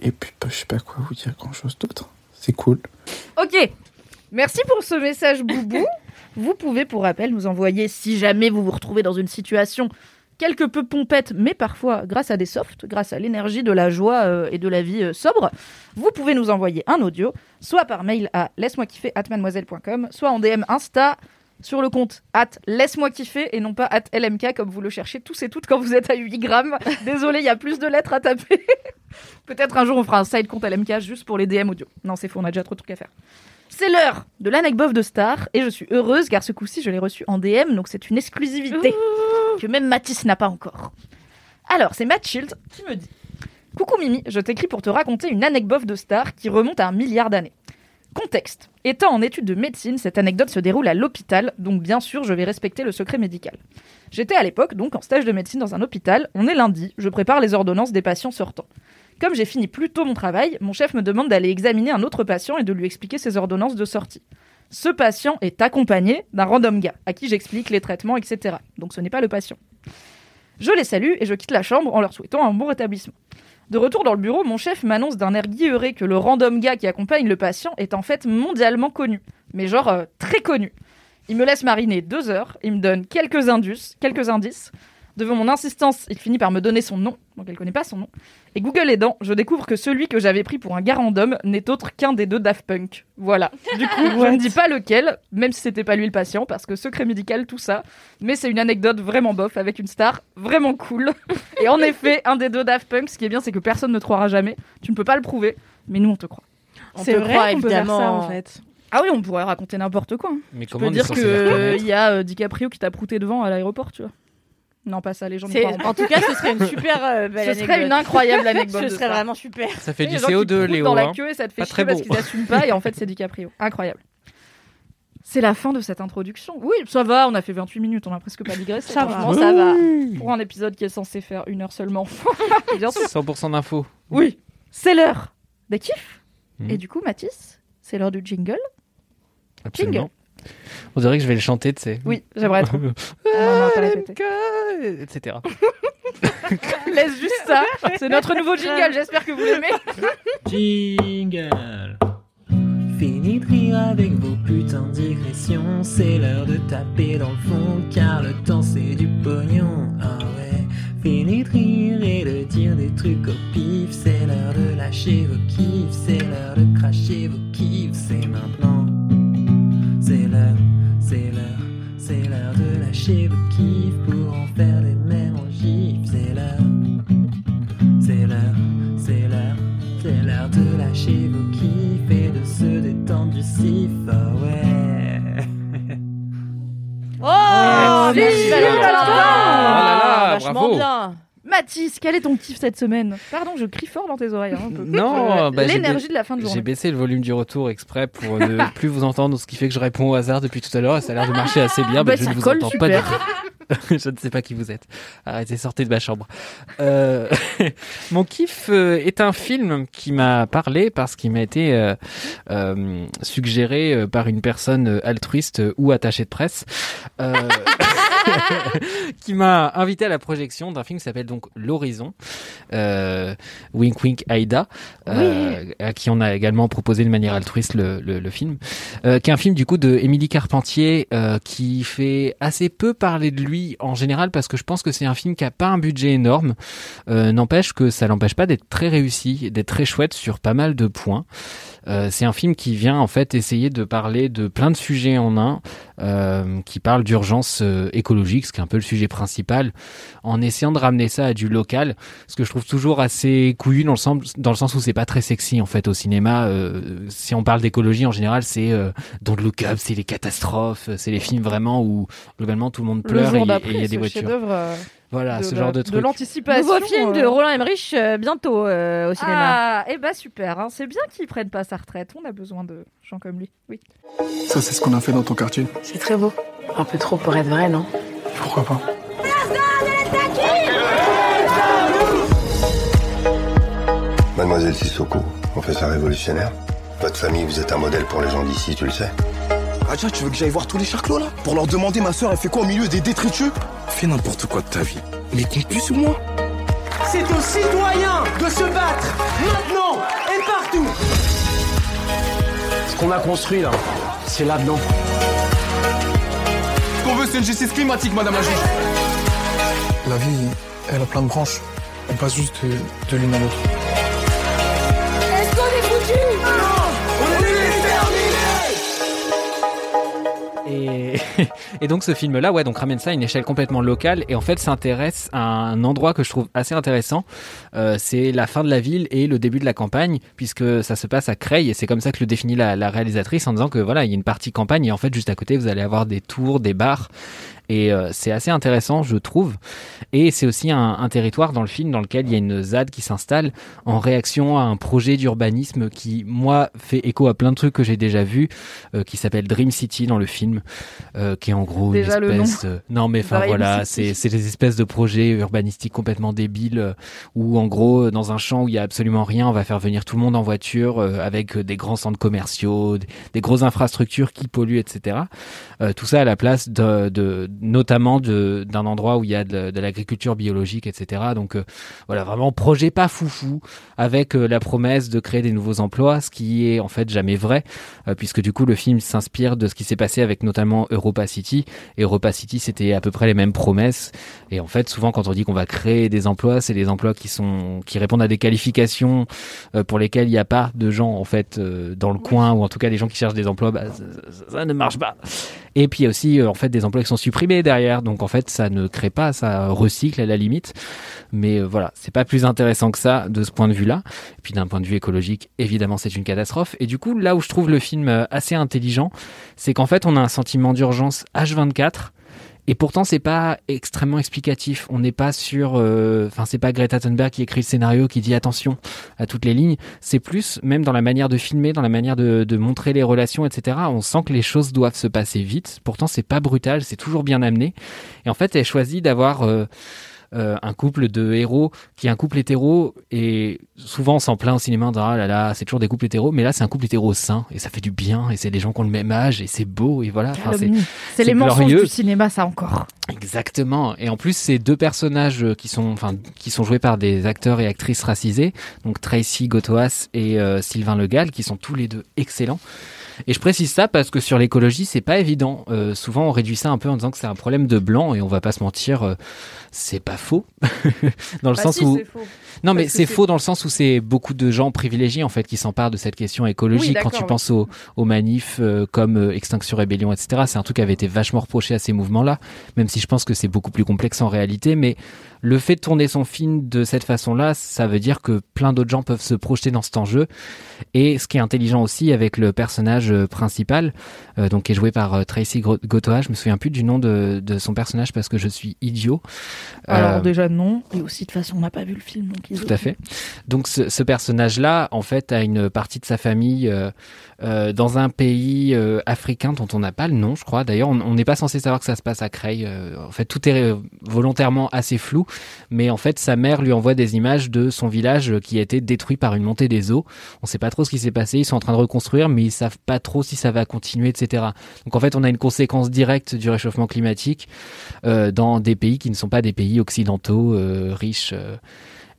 Et puis, je sais pas quoi vous dire grand-chose d'autre. C'est cool. Ok, merci pour ce message, boubou. Vous pouvez, pour rappel, nous envoyer, si jamais vous vous retrouvez dans une situation quelque peu pompette, mais parfois grâce à des softs, grâce à l'énergie de la joie et de la vie sobre, vous pouvez nous envoyer un audio, soit par mail à laisse-moi-kiffer@mademoiselle.com, soit en DM Insta sur le compte @laisse-moi-kiffer et non pas @lmk comme vous le cherchez tous et toutes quand vous êtes à 8 grammes. Désolé, il y a plus de lettres à taper. Peut-être un jour on fera un side compte lmk juste pour les DM audio. Non, c'est faux, on a déjà trop de trucs à faire. C'est l'heure de l'anecdote de star et je suis heureuse car ce coup-ci je l'ai reçue en DM, donc c'est une exclusivité que même Mathis n'a pas encore. Alors c'est Mathilde qui me dit « Coucou Mimi, je t'écris pour te raconter une anecdote de star qui remonte à 1 milliard d'années. Contexte, étant en études de médecine, cette anecdote se déroule à l'hôpital, donc bien sûr je vais respecter le secret médical. J'étais à l'époque donc en stage de médecine dans un hôpital, on est lundi, je prépare les ordonnances des patients sortants. Comme j'ai fini plus tôt mon travail, mon chef me demande d'aller examiner un autre patient et de lui expliquer ses ordonnances de sortie. Ce patient est accompagné d'un random gars, à qui j'explique les traitements, etc. Donc ce n'est pas le patient. Je les salue et je quitte la chambre en leur souhaitant un bon rétablissement. De retour dans le bureau, mon chef m'annonce d'un air guilleré que le random gars qui accompagne le patient est en fait mondialement connu. Mais genre très connu. Il me laisse mariner 2 heures, il me donne quelques indices. Devant mon insistance, il finit par me donner son nom, donc elle connaît pas son nom. Et Google aidant, je découvre que celui que j'avais pris pour un gars random n'est autre qu'un des 2 Daft Punk. Voilà. Du coup, je ne dis pas lequel, même si c'était pas lui le patient, parce que secret médical, tout ça. Mais c'est une anecdote vraiment bof, avec une star vraiment cool. Et en effet, un des 2 Daft Punk, ce qui est bien, c'est que personne ne te croira jamais. Tu ne peux pas le prouver, mais nous, on te croit. On te croit, évidemment. Peut faire ça, en fait. Ah oui, on pourrait raconter n'importe quoi. Mais tu peux dire qu'il y a DiCaprio qui t'a prouté devant à l'aéroport, tu vois. Non, pas ça, les gens ne croient pas. En tout cas, ce serait une super belle anecdote. Ce serait une incroyable anecdote. Ce serait vraiment super. Ça fait du CO2, Léo. Dans la queue et ça te fait chier parce qu'ils n'assument pas. Et en fait, c'est DiCaprio. Incroyable. C'est la fin de cette introduction. Oui, ça va, on a fait 28 minutes, on n'a presque pas digressé. Ça va. Pour un épisode qui est censé faire 1 heure seulement. Bien sûr. 100% d'infos. Oui. C'est l'heure des kiffs. Et du coup, Mathis, c'est l'heure du jingle. Absolument. Jingle. On dirait que je vais le chanter, tu sais. Oui, j'aimerais trop. Non, t'as répété. Etc. Laisse juste ça. C'est notre nouveau jingle, j'espère que vous l'aimez. Jingle. Fini de rire avec vos putains de digressions. C'est l'heure de taper dans le fond, car le temps c'est du pognon. Ah ouais. Fini de rire et de dire des trucs au pif. C'est l'heure de lâcher vos kiffs. C'est l'heure de cracher vos kiffs. C'est maintenant. C'est l'heure de lâcher vos kiffs pour en faire les mêmes en gif. C'est l'heure de lâcher vos kiffs et de se détendre du ciel. franchement bien. Mathis, quel est ton kiff cette semaine ? Pardon, je crie fort dans tes oreilles un peu. Non, l'énergie de la fin de journée. J'ai baissé le volume du retour exprès pour ne plus vous entendre, ce qui fait que je réponds au hasard depuis tout à l'heure et ça a l'air de marcher assez bien. Bah, je ne vous entends super. Pas du tout. Je ne sais pas qui vous êtes. Arrêtez, sortez de ma chambre. Mon kiff est un film qui m'a parlé parce qu'il m'a été suggéré par une personne altruiste ou attachée de presse. Qui m'a invité à la projection d'un film qui s'appelle donc L'Horizon, wink wink Aïda, à qui on a également proposé de manière altruiste le film, qui est un film du coup de Émilie Carpentier, qui fait assez peu parler de lui en général parce que je pense que c'est un film qui a pas un budget énorme, n'empêche que ça l'empêche pas d'être très réussi, d'être très chouette sur pas mal de points. C'est un film qui vient en fait essayer de parler de plein de sujets en un, qui parle d'urgence écologique, ce qui est un peu le sujet principal, en essayant de ramener ça à du local, ce que je trouve toujours assez couillu dans le sens où c'est pas très sexy en fait au cinéma. Si on parle d'écologie en général, c'est Don't Look Up, c'est les catastrophes, c'est les films vraiment où globalement tout le monde pleure le et il y a des voitures. Voilà, ce genre de truc. De l'anticipation. Nouveau film de Roland Emmerich bientôt au cinéma. Ah, et bah super, hein. C'est bien qu'il prenne pas sa retraite. On a besoin de gens comme lui. Oui. Ça, c'est ce qu'on a fait dans ton quartier. C'est très beau. Un peu trop pour être vrai, non ? Pourquoi pas ? Mademoiselle Sissoko, on fait ça révolutionnaire. Votre famille, vous êtes un modèle pour les gens d'ici, tu le sais. Ah tiens, tu veux que j'aille voir tous les charclos là ? Pour leur demander ma soeur, elle fait quoi au milieu des détritus ? Fais n'importe quoi de ta vie, mais compte plus sur moi. C'est aux citoyens de se battre, maintenant et partout. Ce qu'on a construit là, c'est là-dedans. Ce qu'on veut, c'est une justice climatique, madame la juge. La vie, elle a plein de branches. Elle passe juste de l'une à l'autre. Est-ce qu'on est foutus ? Non ! On est Et donc ce film-là, ouais, donc ramène ça à une échelle complètement locale et en fait s'intéresse à un endroit que je trouve assez intéressant. C'est la fin de la ville et le début de la campagne, puisque ça se passe à Creil et c'est comme ça que le définit la réalisatrice en disant que voilà, il y a une partie campagne et en fait juste à côté vous allez avoir des tours, des bars. Et c'est assez intéressant, je trouve. Et c'est aussi un territoire dans le film dans lequel il y a une ZAD qui s'installe en réaction à un projet d'urbanisme qui, moi, fait écho à plein de trucs que j'ai déjà vus, qui s'appelle Dream City dans le film, qui est en gros déjà une espèce... non, mais enfin, voilà, c'est des espèces de projets urbanistiques complètement débiles où, en gros, dans un champ où il n'y a absolument rien, on va faire venir tout le monde en voiture avec des grands centres commerciaux, des grosses infrastructures qui polluent, etc. Tout ça à la place notamment d'un endroit où il y a de l'agriculture biologique, etc. Donc voilà, vraiment projet pas foufou avec la promesse de créer des nouveaux emplois, ce qui est en fait jamais vrai, puisque du coup le film s'inspire de ce qui s'est passé avec notamment Europa City. Et Europa City, c'était à peu près les mêmes promesses. Et en fait, souvent quand on dit qu'on va créer des emplois, c'est des emplois qui répondent à des qualifications pour lesquelles il n'y a pas de gens en fait dans le coin, ou en tout cas des gens qui cherchent des emplois, bah, ça ne marche pas. Et puis il y a aussi en fait des emplois qui sont supprimés derrière, donc en fait ça ne crée pas, ça recycle à la limite, mais voilà, c'est pas plus intéressant que ça de ce point de vue là. Et puis d'un point de vue écologique, évidemment c'est une catastrophe. Et du coup là où je trouve le film assez intelligent, c'est qu'en fait on a un sentiment d'urgence H24. Et pourtant, c'est pas extrêmement explicatif. On n'est pas sur, c'est pas Greta Thunberg qui écrit le scénario, qui dit attention à toutes les lignes. C'est plus, même dans la manière de filmer, dans la manière de montrer les relations, etc. On sent que les choses doivent se passer vite. Pourtant, c'est pas brutal, c'est toujours bien amené. Et en fait, elle choisit d'avoir, un couple de héros qui est un couple hétéro, et souvent on s'en plaint au cinéma, on dit ah là là, c'est toujours des couples hétéros, mais là c'est un couple hétéro sain et ça fait du bien et c'est des gens qui ont le même âge et c'est beau et voilà. C'est les mensonges du cinéma, ça encore. Exactement. Et en plus c'est deux personnages qui sont joués par des acteurs et actrices racisés, donc Tracy Gotoas et Sylvain Le Gall, qui sont tous les deux excellents. Et je précise ça parce que sur l'écologie, c'est pas évident. Souvent, on réduit ça un peu en disant que c'est un problème de blanc, et on va pas se mentir, c'est pas faux. Dans le sens où... Non, mais c'est faux dans le sens où c'est beaucoup de gens privilégiés, en fait, qui s'emparent de cette question écologique. Oui, quand tu penses aux manifs comme Extinction Rébellion, etc., c'est un truc qui avait été vachement reproché à ces mouvements-là, même si je pense que c'est beaucoup plus complexe en réalité. Mais le fait de tourner son film de cette façon-là, ça veut dire que plein d'autres gens peuvent se projeter dans cet enjeu. Et ce qui est intelligent aussi avec le personnage personnage principal, donc qui est joué par Tracy Gotoas. Je me souviens plus du nom de son personnage parce que je suis idiot. Alors déjà non, et aussi de toute façon on n'a pas vu le film. Donc tout à fait. Donc ce personnage-là, en fait, a une partie de sa famille dans un pays africain dont on n'a pas le nom, je crois. D'ailleurs, on n'est pas censé savoir que ça se passe à Creil. En fait, tout est volontairement assez flou, mais en fait, sa mère lui envoie des images de son village qui a été détruit par une montée des eaux. On ne sait pas trop ce qui s'est passé. Ils sont en train de reconstruire, mais ils ne savent pas trop si ça va continuer, etc. Donc en fait, on a une conséquence directe du réchauffement climatique dans des pays qui ne sont pas des pays occidentaux, riches,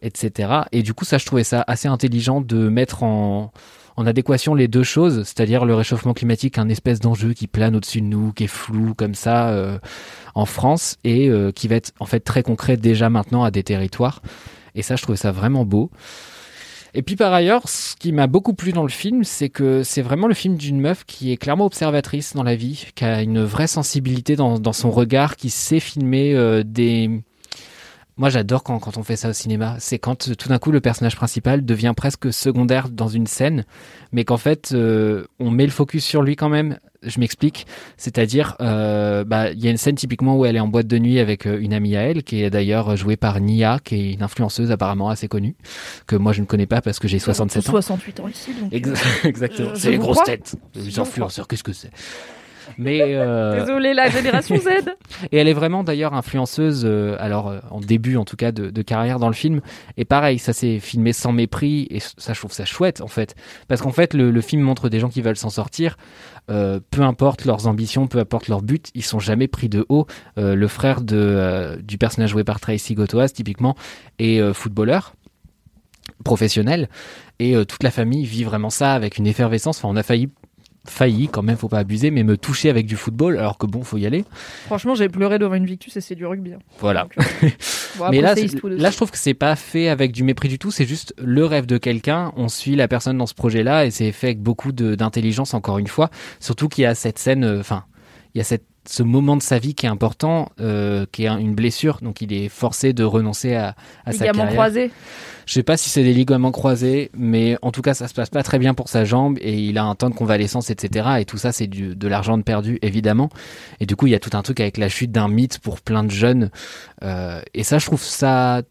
etc. Et du coup, ça, je trouvais ça assez intelligent de mettre en adéquation les deux choses, c'est-à-dire le réchauffement climatique, un espèce d'enjeu qui plane au-dessus de nous, qui est flou comme ça en France et qui va être en fait très concret déjà maintenant à des territoires. Et ça, je trouvais ça vraiment beau. Et puis par ailleurs, ce qui m'a beaucoup plu dans le film, c'est que c'est vraiment le film d'une meuf qui est clairement observatrice dans la vie, qui a une vraie sensibilité dans son regard, qui sait filmer des... Moi, j'adore quand on fait ça au cinéma. C'est quand tout d'un coup, le personnage principal devient presque secondaire dans une scène, mais qu'en fait, on met le focus sur lui quand même. Je m'explique. C'est-à-dire, il y a une scène typiquement où elle est en boîte de nuit avec une amie à elle, qui est d'ailleurs jouée par Nia, qui est une influenceuse apparemment assez connue, que moi, je ne connais pas parce que j'ai 67 ans. 68 ans ici, donc. Exactement. C'est les grosses têtes. Les influenceurs, qu'est-ce que c'est ? Mais désolée, la génération Z. Et elle est vraiment d'ailleurs influenceuse, en début en tout cas de carrière dans le film. Et pareil, ça s'est filmé sans mépris et ça, je trouve ça chouette en fait. Parce qu'en fait, le film montre des gens qui veulent s'en sortir. Peu importe leurs ambitions, peu importe leurs buts, ils sont jamais pris de haut. Le frère du personnage joué par Tracy Gotoas, typiquement, est footballeur professionnel. Et toute la famille vit vraiment ça avec une effervescence. Enfin, on a failli quand même, faut pas abuser, mais me toucher avec du football alors que bon, faut y aller. Franchement, j'ai pleuré devant une Victus et c'est du rugby. Voilà. Donc, bon, mais là, je trouve que c'est pas fait avec du mépris du tout, c'est juste le rêve de quelqu'un, on suit la personne dans ce projet-là et c'est fait avec beaucoup d'intelligence encore une fois, surtout qu'il y a cette scène, il y a ce moment de sa vie qui est important, qui est une blessure, donc il est forcé de renoncer à sa carrière. Ligaments croisés. Je sais pas si c'est des ligaments croisés, mais en tout cas, ça se passe pas très bien pour sa jambe et il a un temps de convalescence, etc. Et tout ça, c'est de l'argent de perdu, évidemment. Et du coup, il y a tout un truc avec la chute d'un mythe pour plein de jeunes. Et ça, je trouve ça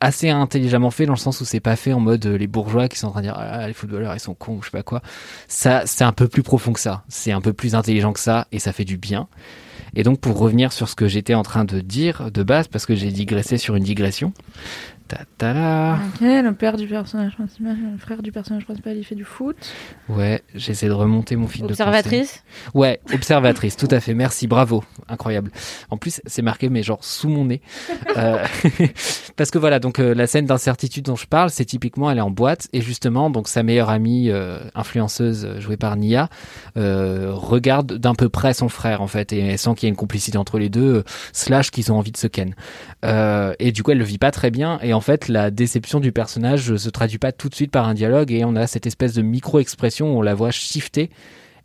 assez intelligemment fait, dans le sens où c'est pas fait en mode les bourgeois qui sont en train de dire les footballeurs, ils sont cons, ou je sais pas quoi. Ça, c'est un peu plus profond que ça. C'est un peu plus intelligent que ça et ça fait du bien. Et donc, pour revenir sur ce que j'étais en train de dire de base, parce que j'ai digressé sur une digression. Ta-ta-da. Okay, le père du personnage principal, le frère du personnage principal, il fait du foot. Ouais, j'essaie de remonter mon fil de pensée. Observatrice ? Ouais, observatrice, tout à fait, merci, bravo, incroyable. En plus, c'est marqué, mais genre sous mon nez. Parce que voilà, donc la scène d'incertitude dont je parle, c'est typiquement, elle est en boîte, et justement, donc sa meilleure amie influenceuse, jouée par Nia, regarde d'un peu près son frère, en fait, et elle sent qu'il y a une complicité entre les deux, slash qu'ils ont envie de se ken. Et du coup, elle le vit pas très bien, et en fait, la déception du personnage se traduit pas tout de suite par un dialogue et on a cette espèce de micro-expression où on la voit shifter.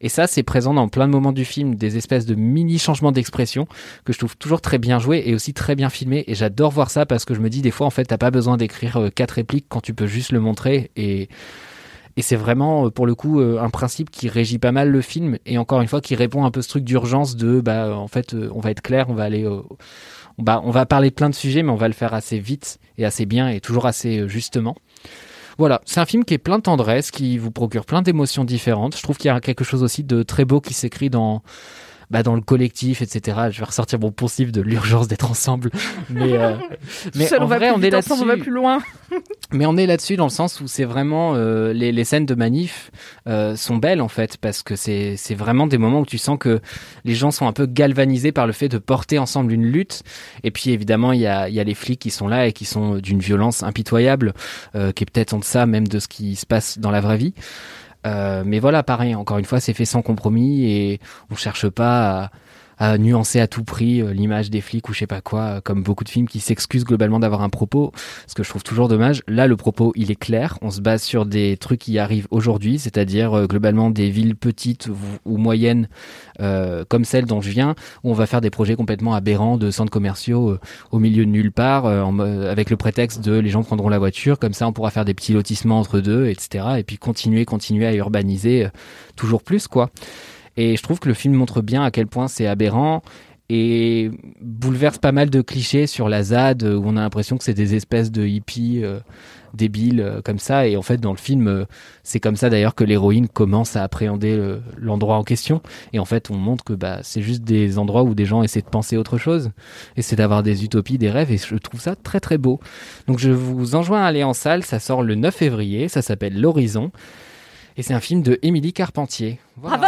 Et ça, c'est présent dans plein de moments du film, des espèces de mini-changements d'expression que je trouve toujours très bien joués et aussi très bien filmés. Et j'adore voir ça parce que je me dis, des fois, en fait, t'as pas besoin d'écrire 4 répliques quand tu peux juste le montrer. Et c'est vraiment, pour le coup, un principe qui régit pas mal le film et encore une fois, qui répond un peu ce truc d'urgence de, en fait, on va être clair, on va aller... on va parler de plein de sujets, mais on va le faire assez vite et assez bien et toujours assez justement. Voilà, c'est un film qui est plein de tendresse, qui vous procure plein d'émotions différentes. Je trouve qu'il y a quelque chose aussi de très beau qui s'écrit dans le collectif, etc. Je vais ressortir mon poncif de l'urgence d'être ensemble. Mais en vrai, on est là-dessus. On va plus loin. Mais on est là-dessus dans le sens où c'est vraiment... les scènes de manif sont belles, en fait, parce que c'est vraiment des moments où tu sens que les gens sont un peu galvanisés par le fait de porter ensemble une lutte. Et puis, évidemment, il y a les flics qui sont là et qui sont d'une violence impitoyable, qui est peut-être en deçà même de ce qui se passe dans la vraie vie. Mais voilà, pareil, encore une fois, c'est fait sans compromis et on cherche pas à... à nuancer à tout prix l'image des flics ou je sais pas quoi, comme beaucoup de films qui s'excusent globalement d'avoir un propos, ce que je trouve toujours dommage. Là, le propos, il est clair. On se base sur des trucs qui arrivent aujourd'hui, c'est-à-dire globalement des villes petites ou moyennes comme celle dont je viens, où on va faire des projets complètement aberrants de centres commerciaux au milieu de nulle part, avec le prétexte de les gens prendront la voiture, comme ça on pourra faire des petits lotissements entre deux, etc. Et puis continuer à urbaniser toujours plus, quoi. Et je trouve que le film montre bien à quel point c'est aberrant et bouleverse pas mal de clichés sur la ZAD, où on a l'impression que c'est des espèces de hippies débiles comme ça. Et en fait, dans le film, c'est comme ça d'ailleurs que l'héroïne commence à appréhender l'endroit en question. Et en fait, on montre que c'est juste des endroits où des gens essaient de penser autre chose, essaient d'avoir des utopies, des rêves. Et je trouve ça très, très beau. Donc, je vous enjoins à aller en salle. Ça sort le 9 février. Ça s'appelle L'Horizon. Et c'est un film de Émilie Carpentier. Voilà.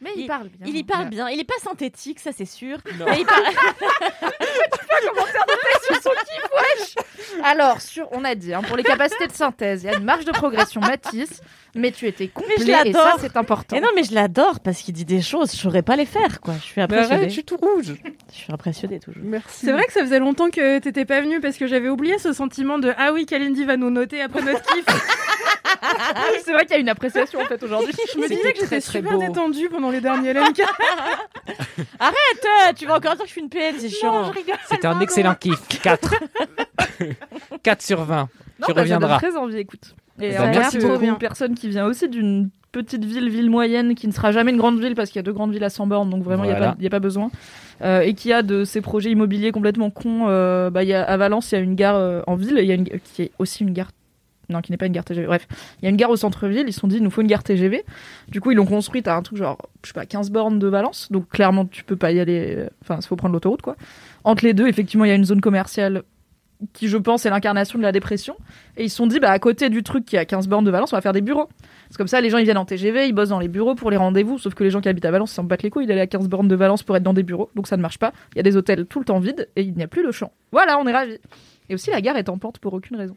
Mais il parle bien. Il y parle bien. Il est pas synthétique, ça c'est sûr. Non. Mais il parle. Tu peux commencer à noter sur son kiff, wesh. Alors, on a dit, pour les capacités de synthèse, il y a une marge de progression Mathis, mais tu étais complet et ça c'est important. Et non, mais je l'adore parce qu'il dit des choses, je saurais pas les faire, quoi. Je suis impressionnée. Mais arrête, je suis tout rouge. Je suis impressionnée toujours. Merci. C'est vrai que ça faisait longtemps que t'étais pas venue parce que j'avais oublié ce sentiment de ah oui, Kalindi va nous noter après notre kiff. C'est vrai qu'il y a une appréciation en fait aujourd'hui. Je me disais que j'étais super détendue pendant les derniers LMK. Arrête, tu vas encore dire que je suis une PN, c'est chiant. Non, je rigole. C'était un excellent kiff. 4 sur 20. Non, tu reviendras. J'ai très envie, écoute. Et merci beaucoup. Une personne qui vient aussi d'une petite ville moyenne qui ne sera jamais une grande ville parce qu'il y a 2 grandes villes à 100 bornes, donc vraiment il n'y a pas besoin. Et qui a de ces projets immobiliers complètement cons. À Valence, il y a une gare en ville, qui est aussi une gare. Non, qui n'est pas une gare TGV. Bref, il y a une gare au centre-ville. Ils se sont dit, il nous faut une gare TGV. Du coup, ils l'ont construite à un truc genre, je sais pas, 15 bornes de Valence. Donc, clairement, tu peux pas y aller. Enfin, il faut prendre l'autoroute, quoi. Entre les deux, effectivement, il y a une zone commerciale qui, je pense, est l'incarnation de la dépression. Et ils se sont dit, à côté du truc qui est à 15 bornes de Valence, on va faire des bureaux. C'est comme ça, les gens, ils viennent en TGV, ils bossent dans les bureaux pour les rendez-vous. Sauf que les gens qui habitent à Valence, ils s'en battent les couilles. Ils allaient à 15 bornes de Valence pour être dans des bureaux. Donc, ça ne marche pas. Il y a des hôtels tout le temps vides et il n'y a plus le champ. Voilà, on est ravis. Et aussi, la gare est en pente pour aucune raison.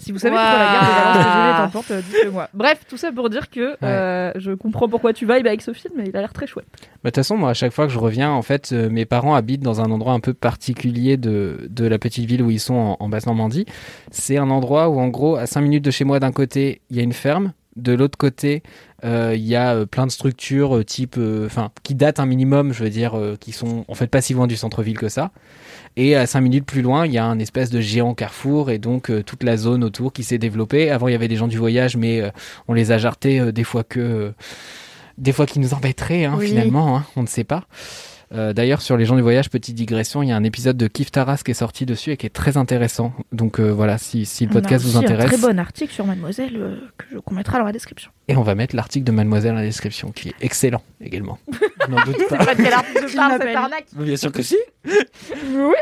Si vous savez pourquoi la gare de Valence TGV est en pente, dites-le-moi. Bref, tout ça pour dire que je comprends pourquoi tu vibes avec ce film, mais il a l'air très chouette. De toute façon, moi, à chaque fois que je reviens, en fait, mes parents habitent dans un endroit un peu particulier de la petite ville où ils sont en Basse-Normandie. C'est un endroit où, en gros, à 5 minutes de chez moi, d'un côté, il y a une ferme. De l'autre côté, il y a plein de structures qui datent un minimum, je veux dire, qui sont en fait pas si loin du centre-ville que ça. Et à 5 minutes plus loin, il y a un espèce de géant carrefour et donc toute la zone autour qui s'est développée. Avant, il y avait des gens du voyage, mais on les a jartés des fois qu'ils nous embêteraient, finalement, on ne sait pas. D'ailleurs, sur les gens du voyage, petite digression, il y a un épisode de Kif Taras qui est sorti dessus et qui est très intéressant. Donc voilà, si le podcast vous intéresse. On a un très bon article sur Mademoiselle qu'on mettra dans la description. Et on va mettre l'article de Mademoiselle dans la description, qui est excellent également. N'en doute pas. C'est pas de quel article je parle, cette arnaque. Bien sûr que si. Oui.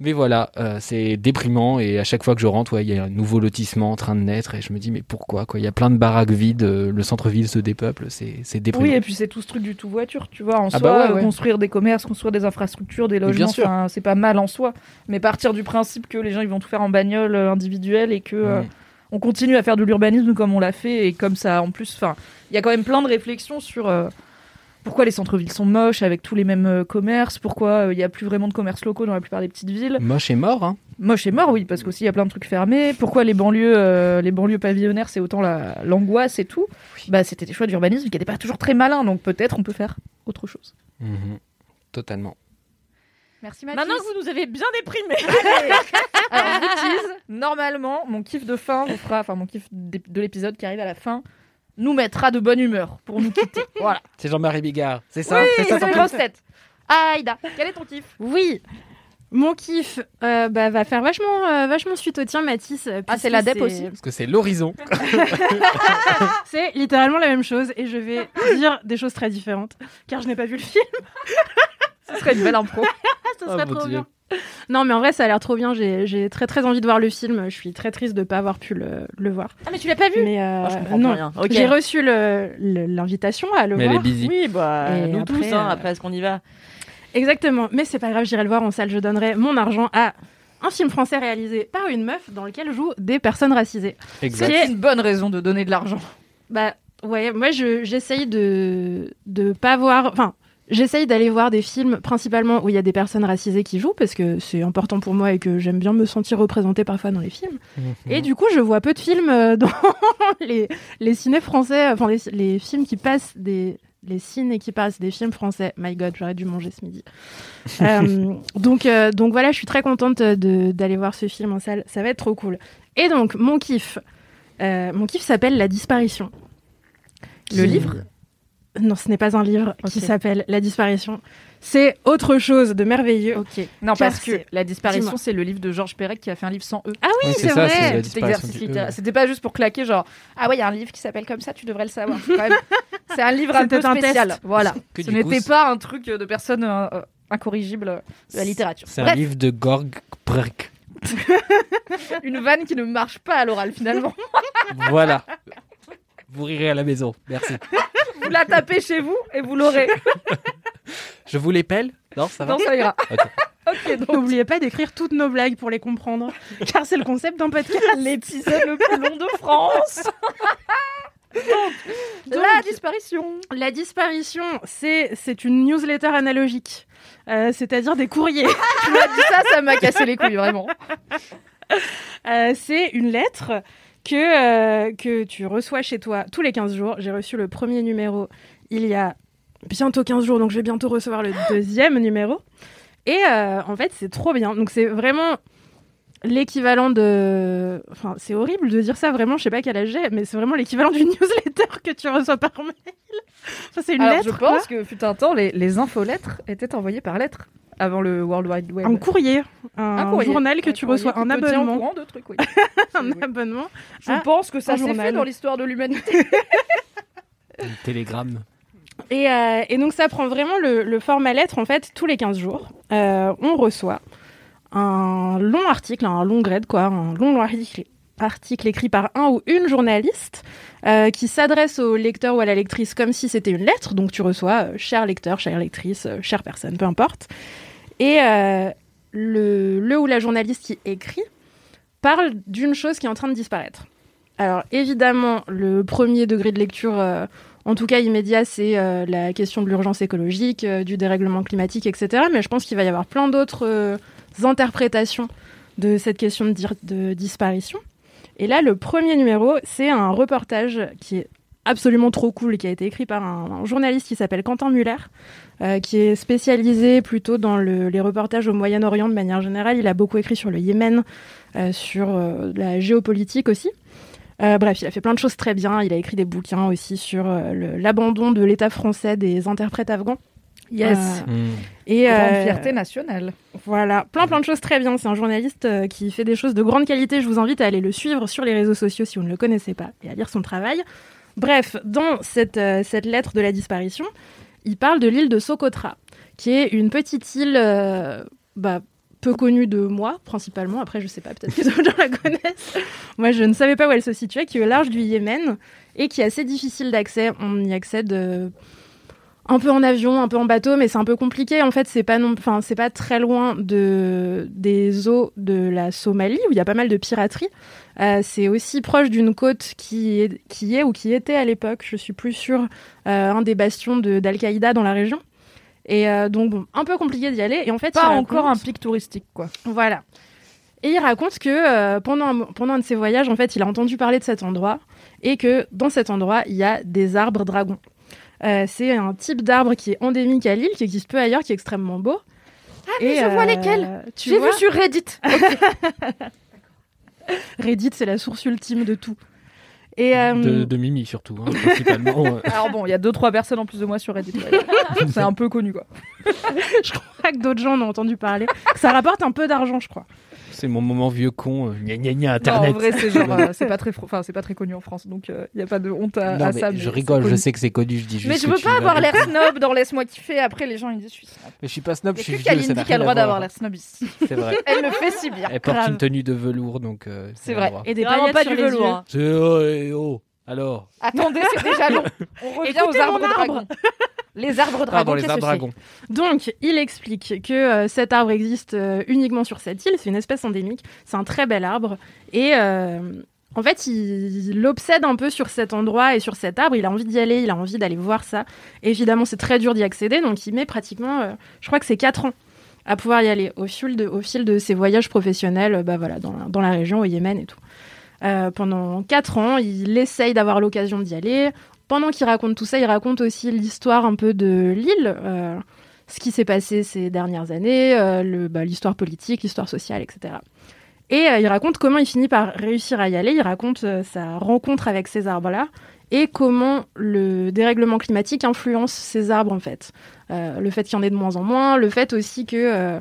Mais voilà, c'est déprimant et à chaque fois que je rentre, il y a un nouveau lotissement en train de naître et je me dis mais pourquoi quoi ? Il y a plein de baraques vides, le centre-ville se dépeuple, c'est déprimant. Oui, et puis c'est tout ce truc du tout voiture, tu vois, en soi, construire des commerces, construire des infrastructures, des logements, c'est pas mal en soi, mais partir du principe que les gens ils vont tout faire en bagnole individuelle et que on continue à faire de l'urbanisme comme on l'a fait et comme ça en plus, il y a quand même plein de réflexions sur... pourquoi les centres-villes sont moches avec tous les mêmes commerces ? Pourquoi il n'y a plus vraiment de commerces locaux dans la plupart des petites villes ? Moche et mort, hein ? Moche et mort, oui, parce qu'aussi il y a plein de trucs fermés. Pourquoi les banlieues pavillonnaires, c'est autant l'angoisse et tout ? C'était des choix d'urbanisme qui n'étaient pas toujours très malins, donc peut-être on peut faire autre chose. Mmh, totalement. Merci Mathis. Maintenant que vous nous avez bien déprimés. Alors je vous tease, normalement, mon kiff de fin vous fera, mon kiff de l'épisode qui arrive à la fin, nous mettra de bonne humeur pour nous quitter. Voilà. C'est Jean-Marie Bigard, c'est ça ? Oui, c'est ça, une grosse tête. Aïda, quel est ton kiff ? Oui, Mon kiff va faire vachement suite au tien, Mathis. Ah, c'est l'ADEP aussi. Parce que c'est l'horizon. C'est littéralement la même chose et je vais dire des choses très différentes car je n'ai pas vu le film. Ce serait une belle impro. Ce serait trop bien. Non, mais en vrai, ça a l'air trop bien. J'ai très très envie de voir le film. Je suis très triste de ne pas avoir pu le voir. Ah, mais tu l'as pas vu? Mais je comprends non. Rien. Okay. J'ai reçu l'invitation à le voir. Mais elle est busy. Oui, nous après, tous, après, est-ce qu'on y va? Exactement, mais c'est pas grave, j'irai le voir en salle. Je donnerai mon argent à un film français réalisé par une meuf dans lequel jouent des personnes racisées. Exact. C'est une bonne raison de donner de l'argent. Bah ouais, moi j'essaye de pas voir... Enfin, j'essaye d'aller voir des films principalement où il y a des personnes racisées qui jouent, parce que c'est important pour moi et que j'aime bien me sentir représentée parfois dans les films. Mmh. Et du coup, je vois peu de films dans les ciné français, enfin les films qui passent des... Les ciné qui passent des films français. My God, j'aurais dû manger ce midi. Donc voilà, je suis très contente d'aller voir ce film en salle. Ça va être trop cool. Et donc, mon kiff s'appelle La Disparition. Le livre ? Non, ce n'est pas un livre qui s'appelle La Disparition. C'est autre chose de merveilleux. Okay. Non, parce que La Disparition, c'est le livre de Georges Perec qui a fait un livre sans E. Ah oui, c'est vrai. C'est un petit exercice littéraire. C'était pas juste pour claquer, genre, ah ouais, il y a un livre qui s'appelle comme ça, tu devrais le savoir. Quand même, c'est un livre un peu spécial. Test. Voilà. Ce n'était pas un truc de personne incorrigible de la littérature. C'est un livre de Georges Perec. Une vanne qui ne marche pas à l'oral, finalement. Voilà. Vous rirez à la maison. Merci. Vous la tapez chez vous et vous l'aurez. Je vous les pèle ? Non, ça va ? Non, ça ira. Okay, donc... N'oubliez pas d'écrire toutes nos blagues pour les comprendre, car c'est le concept d'un podcast. L'épisode le plus long de France. Donc, La Disparition. La Disparition, c'est une newsletter analogique, c'est-à-dire des courriers. Tu m'as dit ça m'a cassé les couilles, vraiment. C'est une lettre... Que tu reçois chez toi tous les 15 jours. J'ai reçu le premier numéro il y a bientôt 15 jours, donc je vais bientôt recevoir le deuxième numéro. Et en fait, c'est trop bien. Donc c'est vraiment l'équivalent de... Enfin, c'est horrible de dire ça, vraiment, je sais pas quel âge j'ai, mais c'est vraiment l'équivalent d'une newsletter que tu reçois par mail. Enfin, c'est une lettre. Alors je pense que fut un temps, les infolettres étaient envoyées par lettre. Avant le World Wide Web. Un courrier. Journal que tu reçois, un abonnement. Courant de trucs, oui. Un abonnement. Je pense que ça s'est fait dans l'histoire de l'humanité. Un télégramme. Et donc ça prend vraiment le format lettre, en fait, tous les 15 jours. On reçoit un long article, un long grade, quoi, un long article écrit par un ou une journaliste qui s'adresse au lecteur ou à la lectrice comme si c'était une lettre. Donc tu reçois cher lecteur, chère lectrice, chère personne, peu importe. Et le ou la journaliste qui écrit parle d'une chose qui est en train de disparaître. Alors évidemment, le premier degré de lecture, en tout cas immédiat, c'est la question de l'urgence écologique, du dérèglement climatique, etc. Mais je pense qu'il va y avoir plein d'autres interprétations de cette question de disparition. Et là, le premier numéro, c'est un reportage qui est absolument trop cool, qui a été écrit par un journaliste qui s'appelle Quentin Muller, qui est spécialisé plutôt dans les reportages au Moyen-Orient de manière générale. Il a beaucoup écrit sur le Yémen, sur la géopolitique aussi. Bref, il a fait plein de choses très bien. Il a écrit des bouquins aussi sur l'abandon de l'État français des interprètes afghans. Yes. Et grande fierté nationale. Voilà, plein de choses très bien. C'est un journaliste qui fait des choses de grande qualité. Je vous invite à aller le suivre sur les réseaux sociaux si vous ne le connaissez pas et à lire son travail. Bref, dans cette lettre de la disparition, il parle de l'île de Socotra, qui est une petite île peu connue de moi, principalement. Après, je ne sais pas, peut-être que d'autres gens la connaissent. Moi, je ne savais pas où elle se situait, qui est au large du Yémen et qui est assez difficile d'accès. On y accède... un peu en avion, un peu en bateau, mais c'est un peu compliqué. En fait, c'est pas très loin des eaux de la Somalie, où il y a pas mal de piraterie. C'est aussi proche d'une côte qui était à l'époque, je suis plus sûre, un des bastions d'Al-Qaïda dans la région. Et donc, bon, un peu compliqué d'y aller. Et en fait, pas encore un pic touristique, quoi. Voilà. Et il raconte que pendant un de ses voyages, en fait, il a entendu parler de cet endroit et que dans cet endroit, il y a des arbres dragons. C'est un type d'arbre qui est endémique à l'île, qui n'existe peu ailleurs, qui est extrêmement beau. Ah, mais je vois lesquels. J'ai vu sur Reddit. Okay. Reddit, c'est la source ultime de tout. Et, de Mimi surtout, hein, principalement. Alors bon, il y a 2-3 personnes en plus de moi sur Reddit. C'est un peu connu, quoi. Je crois que d'autres gens en ont entendu parler. Ça rapporte un peu d'argna, je crois. C'est mon moment vieux con, gna gna gna, internet. Non, en vrai, c'est genre, c'est pas très connu en France, donc il n'y a pas de honte à ça. Je rigole, je sais que c'est connu, je dis juste. Mais je veux pas avoir l'air snob dans Laisse-moi kiffer. Après, les gens ils disent je suis snob. Mais je suis pas snob, je suis vieux. Kalindi qui a le droit d'avoir l'air snob ici. C'est vrai. Elle me fait si bien. Elle porte une tenue de velours, donc. C'est vrai. Et des paillettes pas du velours. Alors. Attendez, c'est déjà long. On revient aux arbres dragons. Les arbres dragons, qu'est-ce que c'est ? Donc, il explique que cet arbre existe uniquement sur cette île. C'est une espèce endémique. C'est un très bel arbre. Et en fait, il l'obsède un peu sur cet endroit et sur cet arbre. Il a envie d'y aller, il a envie d'aller voir ça. Et évidemment, c'est très dur d'y accéder. Donc, il met pratiquement, je crois que c'est 4 ans à pouvoir y aller au fil de ses voyages professionnels dans la région, au Yémen et tout. Pendant 4 ans, il essaye d'avoir l'occasion d'y aller. Pendant qu'il raconte tout ça, il raconte aussi l'histoire un peu de l'île, ce qui s'est passé ces dernières années, l'histoire politique, l'histoire sociale, etc. Et il raconte comment il finit par réussir à y aller. Il raconte sa rencontre avec ces arbres-là et comment le dérèglement climatique influence ces arbres, en fait. Le fait qu'il y en ait de moins en moins, le fait aussi que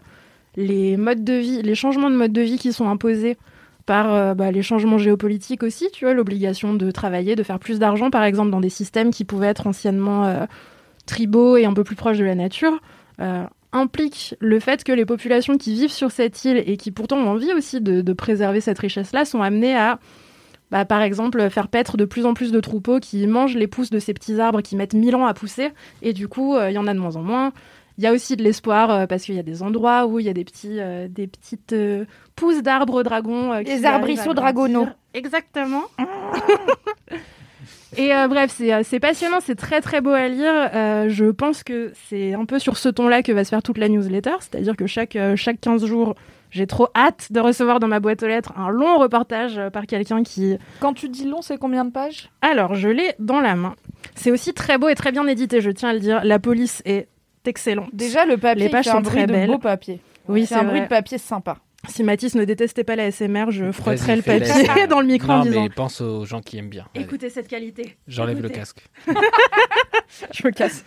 les modes de vie, les changements de mode de vie qui sont imposés par les changements géopolitiques aussi, tu vois, l'obligation de travailler, de faire plus d'argent, par exemple, dans des systèmes qui pouvaient être anciennement tribaux et un peu plus proches de la nature, implique le fait que les populations qui vivent sur cette île et qui pourtant ont envie aussi de préserver cette richesse-là sont amenées à, par exemple, faire paître de plus en plus de troupeaux qui mangent les pousses de ces petits arbres qui mettent 1000 ans à pousser, et du coup, il y en a de moins en moins. Il y a aussi de l'espoir parce qu'il y a des endroits où il y a des petites pousses d'arbres dragons. Des arbrisseaux dragonnaux. Exactement. Et bref, c'est passionnant, c'est très très beau à lire. Je pense que c'est un peu sur ce ton-là que va se faire toute la newsletter. C'est-à-dire que chaque 15 jours, j'ai trop hâte de recevoir dans ma boîte aux lettres un long reportage par quelqu'un qui... Quand tu dis long, c'est combien de pages ? Alors, je l'ai dans la main. C'est aussi très beau et très bien édité, je tiens à le dire. La police est... excellent. Déjà, le papier, c'est un bruit de beau papier. Oui, c'est un bruit de papier sympa. Si Mathis ne détestait pas la ASMR, je frotterais le papier dans le micro en disant... Non, mais pense aux gens qui aiment bien. Écoutez cette qualité. J'enlève le casque. Je me casse.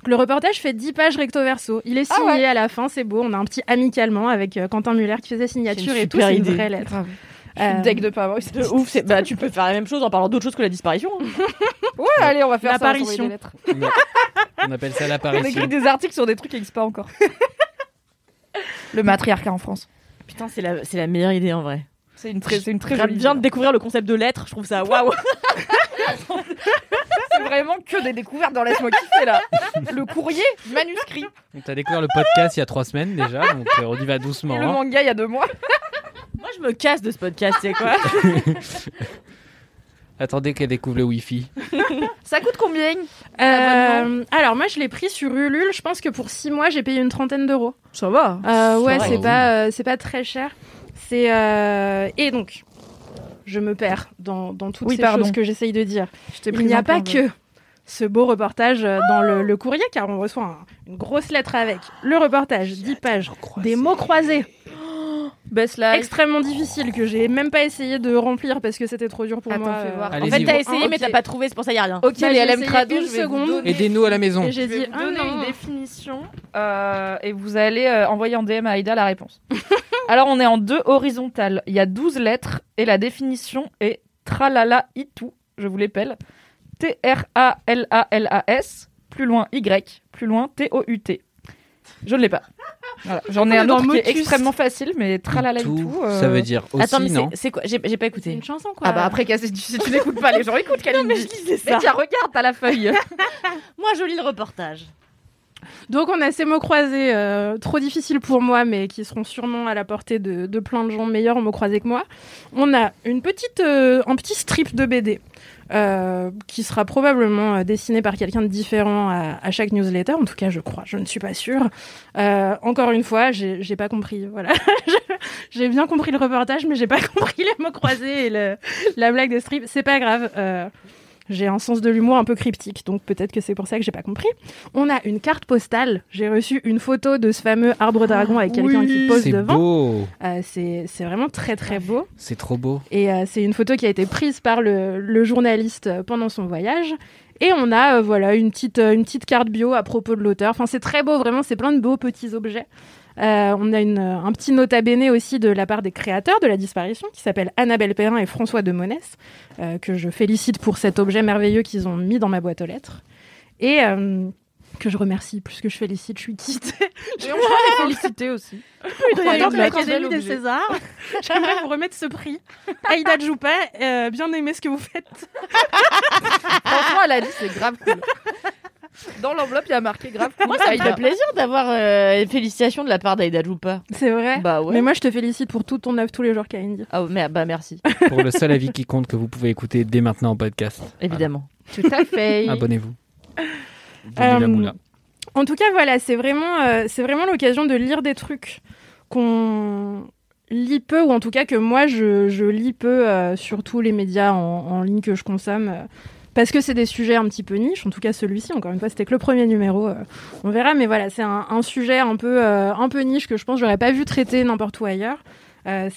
Donc, le reportage fait 10 pages recto verso. Il est signé à la fin, c'est beau. On a un petit amicalement avec Quentin Muller qui faisait signature et tout. C'est une vraie lettre. Je suis deg de pas avoir eu cette ouf. Tu peux faire la même chose en parlant d'autre chose que la disparition. Ouais, allez, on va faire ça. L'apparition. On appelle ça l'apparition. On écrit des articles sur des trucs qui n'existent pas encore. Le matriarcat en France. Putain, c'est la meilleure idée en vrai. C'est une très jolie idée. Je viens de découvrir le concept de lettre, je trouve ça waouh. C'est vraiment que des découvertes dans Laisse-moi kiffer là. Le courrier manuscrit. Donc, t'as découvert le podcast il y a 3 semaines déjà, donc on y va doucement. Et le manga il y a 2 mois. Moi je me casse de ce podcast, c'est quoi. Attendez qu'elle découvre le Wi-Fi. Ça coûte combien ? Alors moi je l'ai pris sur Ulule. Je pense que pour 6 mois j'ai payé une 30aine d'euros. Ça va. Ouais, ça va, c'est pas très cher. C'est et donc je me perds dans toutes choses que j'essaye de dire. Il n'y a pas que ce beau reportage dans le courrier, car on reçoit une grosse lettre avec le reportage, 10 pages, des mots croisés. Extrêmement difficile que j'ai même pas essayé de remplir parce que c'était trop dur pour moi. Fais voir. En fait, t'as essayé mais t'as pas trouvé, c'est pour ça y a rien. Ok, allez, LM Crado, une seconde. Aidez-nous à la maison. Et j'ai dit une définition et vous allez envoyer en DM à Aïda la réponse. Alors on est en 2 horizontales. Il y a 12 lettres et la définition est tralala itou. Je vous l'appelle T-R-A-L-A-L-A-S plus loin Y plus loin T-O-U-T. Je ne l'ai pas. Voilà. J'en ai un autre qui est extrêmement facile, mais tralala et tout. Ça veut dire aussi. Attends, mais non. C'est quoi ? J'ai pas écouté. C'est une chanson, quoi. Ah bah après, si tu n'écoutes pas, les gens écoutent, Kalindi. Non, mais je disais ça. Mais tiens, regarde, t'as la feuille. Moi, je lis le reportage. Donc, on a ces mots croisés trop difficiles pour moi, mais qui seront sûrement à la portée de plein de gens meilleurs en mots croisés que moi. On a un petit strip de BD qui sera probablement dessiné par quelqu'un de différent à chaque newsletter. En tout cas, je crois. Je ne suis pas sûre. Encore une fois, j'ai pas compris. Voilà. J'ai bien compris le reportage, mais j'ai pas compris les mots croisés et la blague des strips. C'est pas grave. J'ai un sens de l'humour un peu cryptique, donc peut-être que c'est pour ça que j'ai pas compris. On a une carte postale. J'ai reçu une photo de ce fameux arbre dragon avec quelqu'un qui pose devant. Beau. C'est vraiment très très beau. C'est trop beau. Et c'est une photo qui a été prise par le journaliste pendant son voyage. Et on a voilà une petite carte bio à propos de l'auteur. Enfin, c'est très beau, vraiment. C'est plein de beaux petits objets. On a un petit nota bene aussi de la part des créateurs de La Disparition qui s'appelle Annabelle Perrin et François de Monès, que je félicite pour cet objet merveilleux qu'ils ont mis dans ma boîte aux lettres et que je remercie plus que je félicite, je suis quittée. Et on va les féliciter aussi. D'ailleurs, de l'Académie des Césars, j'aimerais vous remettre ce prix. Aïda Djoupa, bien aimé ce que vous faites. Franchement, elle a dit c'est grave cool. Dans l'enveloppe, il y a marqué grave. Moi, ça me fait plaisir d'avoir une félicitation de la part d'Aïda Djoupa. C'est vrai. Bah ouais. Mais moi, je te félicite pour toute ton œuvre tous les jours, Kalindi. Ah mais, bah merci. Pour le seul avis qui compte que vous pouvez écouter dès maintenant en podcast. Évidemment. Voilà. Tout à fait. Abonnez-vous. En tout cas, voilà, c'est vraiment l'occasion de lire des trucs qu'on lit peu, ou en tout cas que moi, je lis peu sur tous les médias en ligne que je consomme. Parce que c'est des sujets un petit peu niche, en tout cas celui-ci, encore une fois, c'était que le premier numéro, on verra, mais voilà, c'est un sujet un peu niche que je pense que j'aurais pas vu traiter n'importe où ailleurs.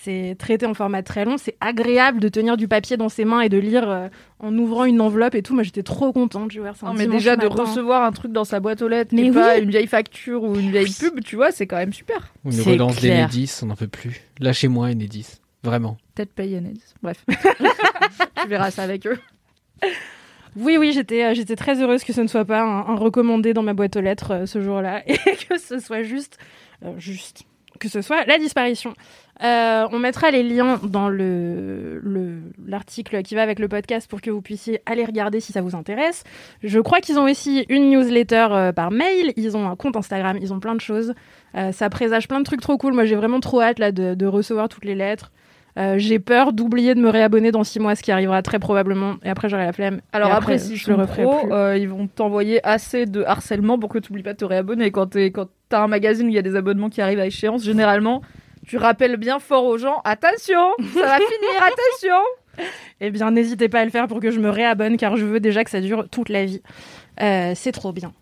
C'est traité en format très long, c'est agréable de tenir du papier dans ses mains et de lire en ouvrant une enveloppe et tout. Moi j'étais trop contente, je veux dire, c'est un mais déjà matin. De recevoir un truc dans sa boîte aux lettres, mais oui. Pas une vieille facture ou une vieille pub, tu vois, c'est quand même super. Une relance d'Enedis, on n'en peut plus. Lâchez-moi Enedis, vraiment. Peut-être payer Enedis, bref. Tu verras ça avec eux. Oui, j'étais très heureuse que ce ne soit pas un recommandé dans ma boîte aux lettres ce jour-là et que ce soit juste que ce soit La Disparition. On mettra les liens dans l'article qui va avec le podcast pour que vous puissiez aller regarder si ça vous intéresse. Je crois qu'ils ont aussi une newsletter par mail, ils ont un compte Instagram, ils ont plein de choses. Ça présage plein de trucs trop cool. Moi, j'ai vraiment trop hâte là, de recevoir toutes les lettres. J'ai peur d'oublier de me réabonner dans 6 mois, ce qui arrivera très probablement. Et après, j'aurai la flemme. Alors après si je le referai plus. Ils vont t'envoyer assez de harcèlement pour que tu n'oublies pas de te réabonner. Quand t'as un magazine où il y a des abonnements qui arrivent à échéance, généralement, tu rappelles bien fort aux gens, attention, ça va finir, attention. Eh bien, n'hésitez pas à le faire pour que je me réabonne, car je veux déjà que ça dure toute la vie. C'est trop bien.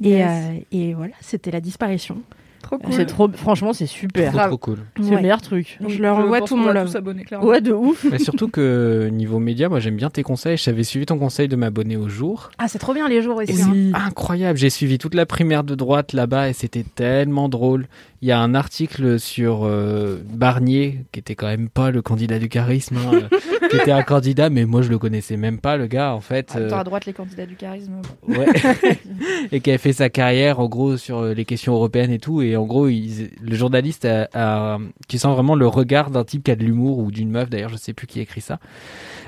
Yes. Et voilà, c'était La Disparition. Trop cool. Franchement, c'est super. Trop cool. C'est le meilleur truc. Donc, je leur envoie tout mon love. Ouais, de ouf. Mais surtout que niveau média, moi j'aime bien tes conseils. J'avais suivi ton conseil de m'abonner au jour. Ah, c'est trop bien les jours aussi. C'est incroyable. J'ai suivi toute la primaire de droite là-bas et c'était tellement drôle. Il y a un article sur Barnier, qui était quand même pas le candidat du charisme, qui était un candidat, mais moi je le connaissais même pas, le gars en fait. Attends, à droite, les candidats du charisme. Ouais. Et qui avait fait sa carrière en gros sur les questions européennes et tout. Et en gros, le journaliste, tu sens vraiment le regard d'un type qui a de l'humour ou d'une meuf, d'ailleurs, je sais plus qui écrit ça.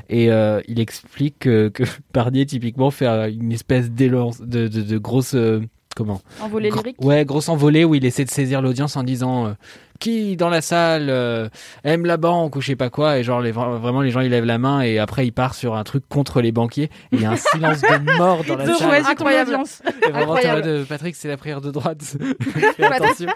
Et il explique que Barnier, typiquement, fait une espèce d'élan de grosse. Envolée lyrique. Ouais, grosse envolée où il essaie de saisir l'audience en disant qui dans la salle aime la banque ou je sais pas quoi. Et genre, vraiment, les gens ils lèvent la main et après il part sur un truc contre les banquiers. Il y a un silence de mort dans la salle. C'est incroyable. Et vraiment, Patrick, c'est la prière de droite.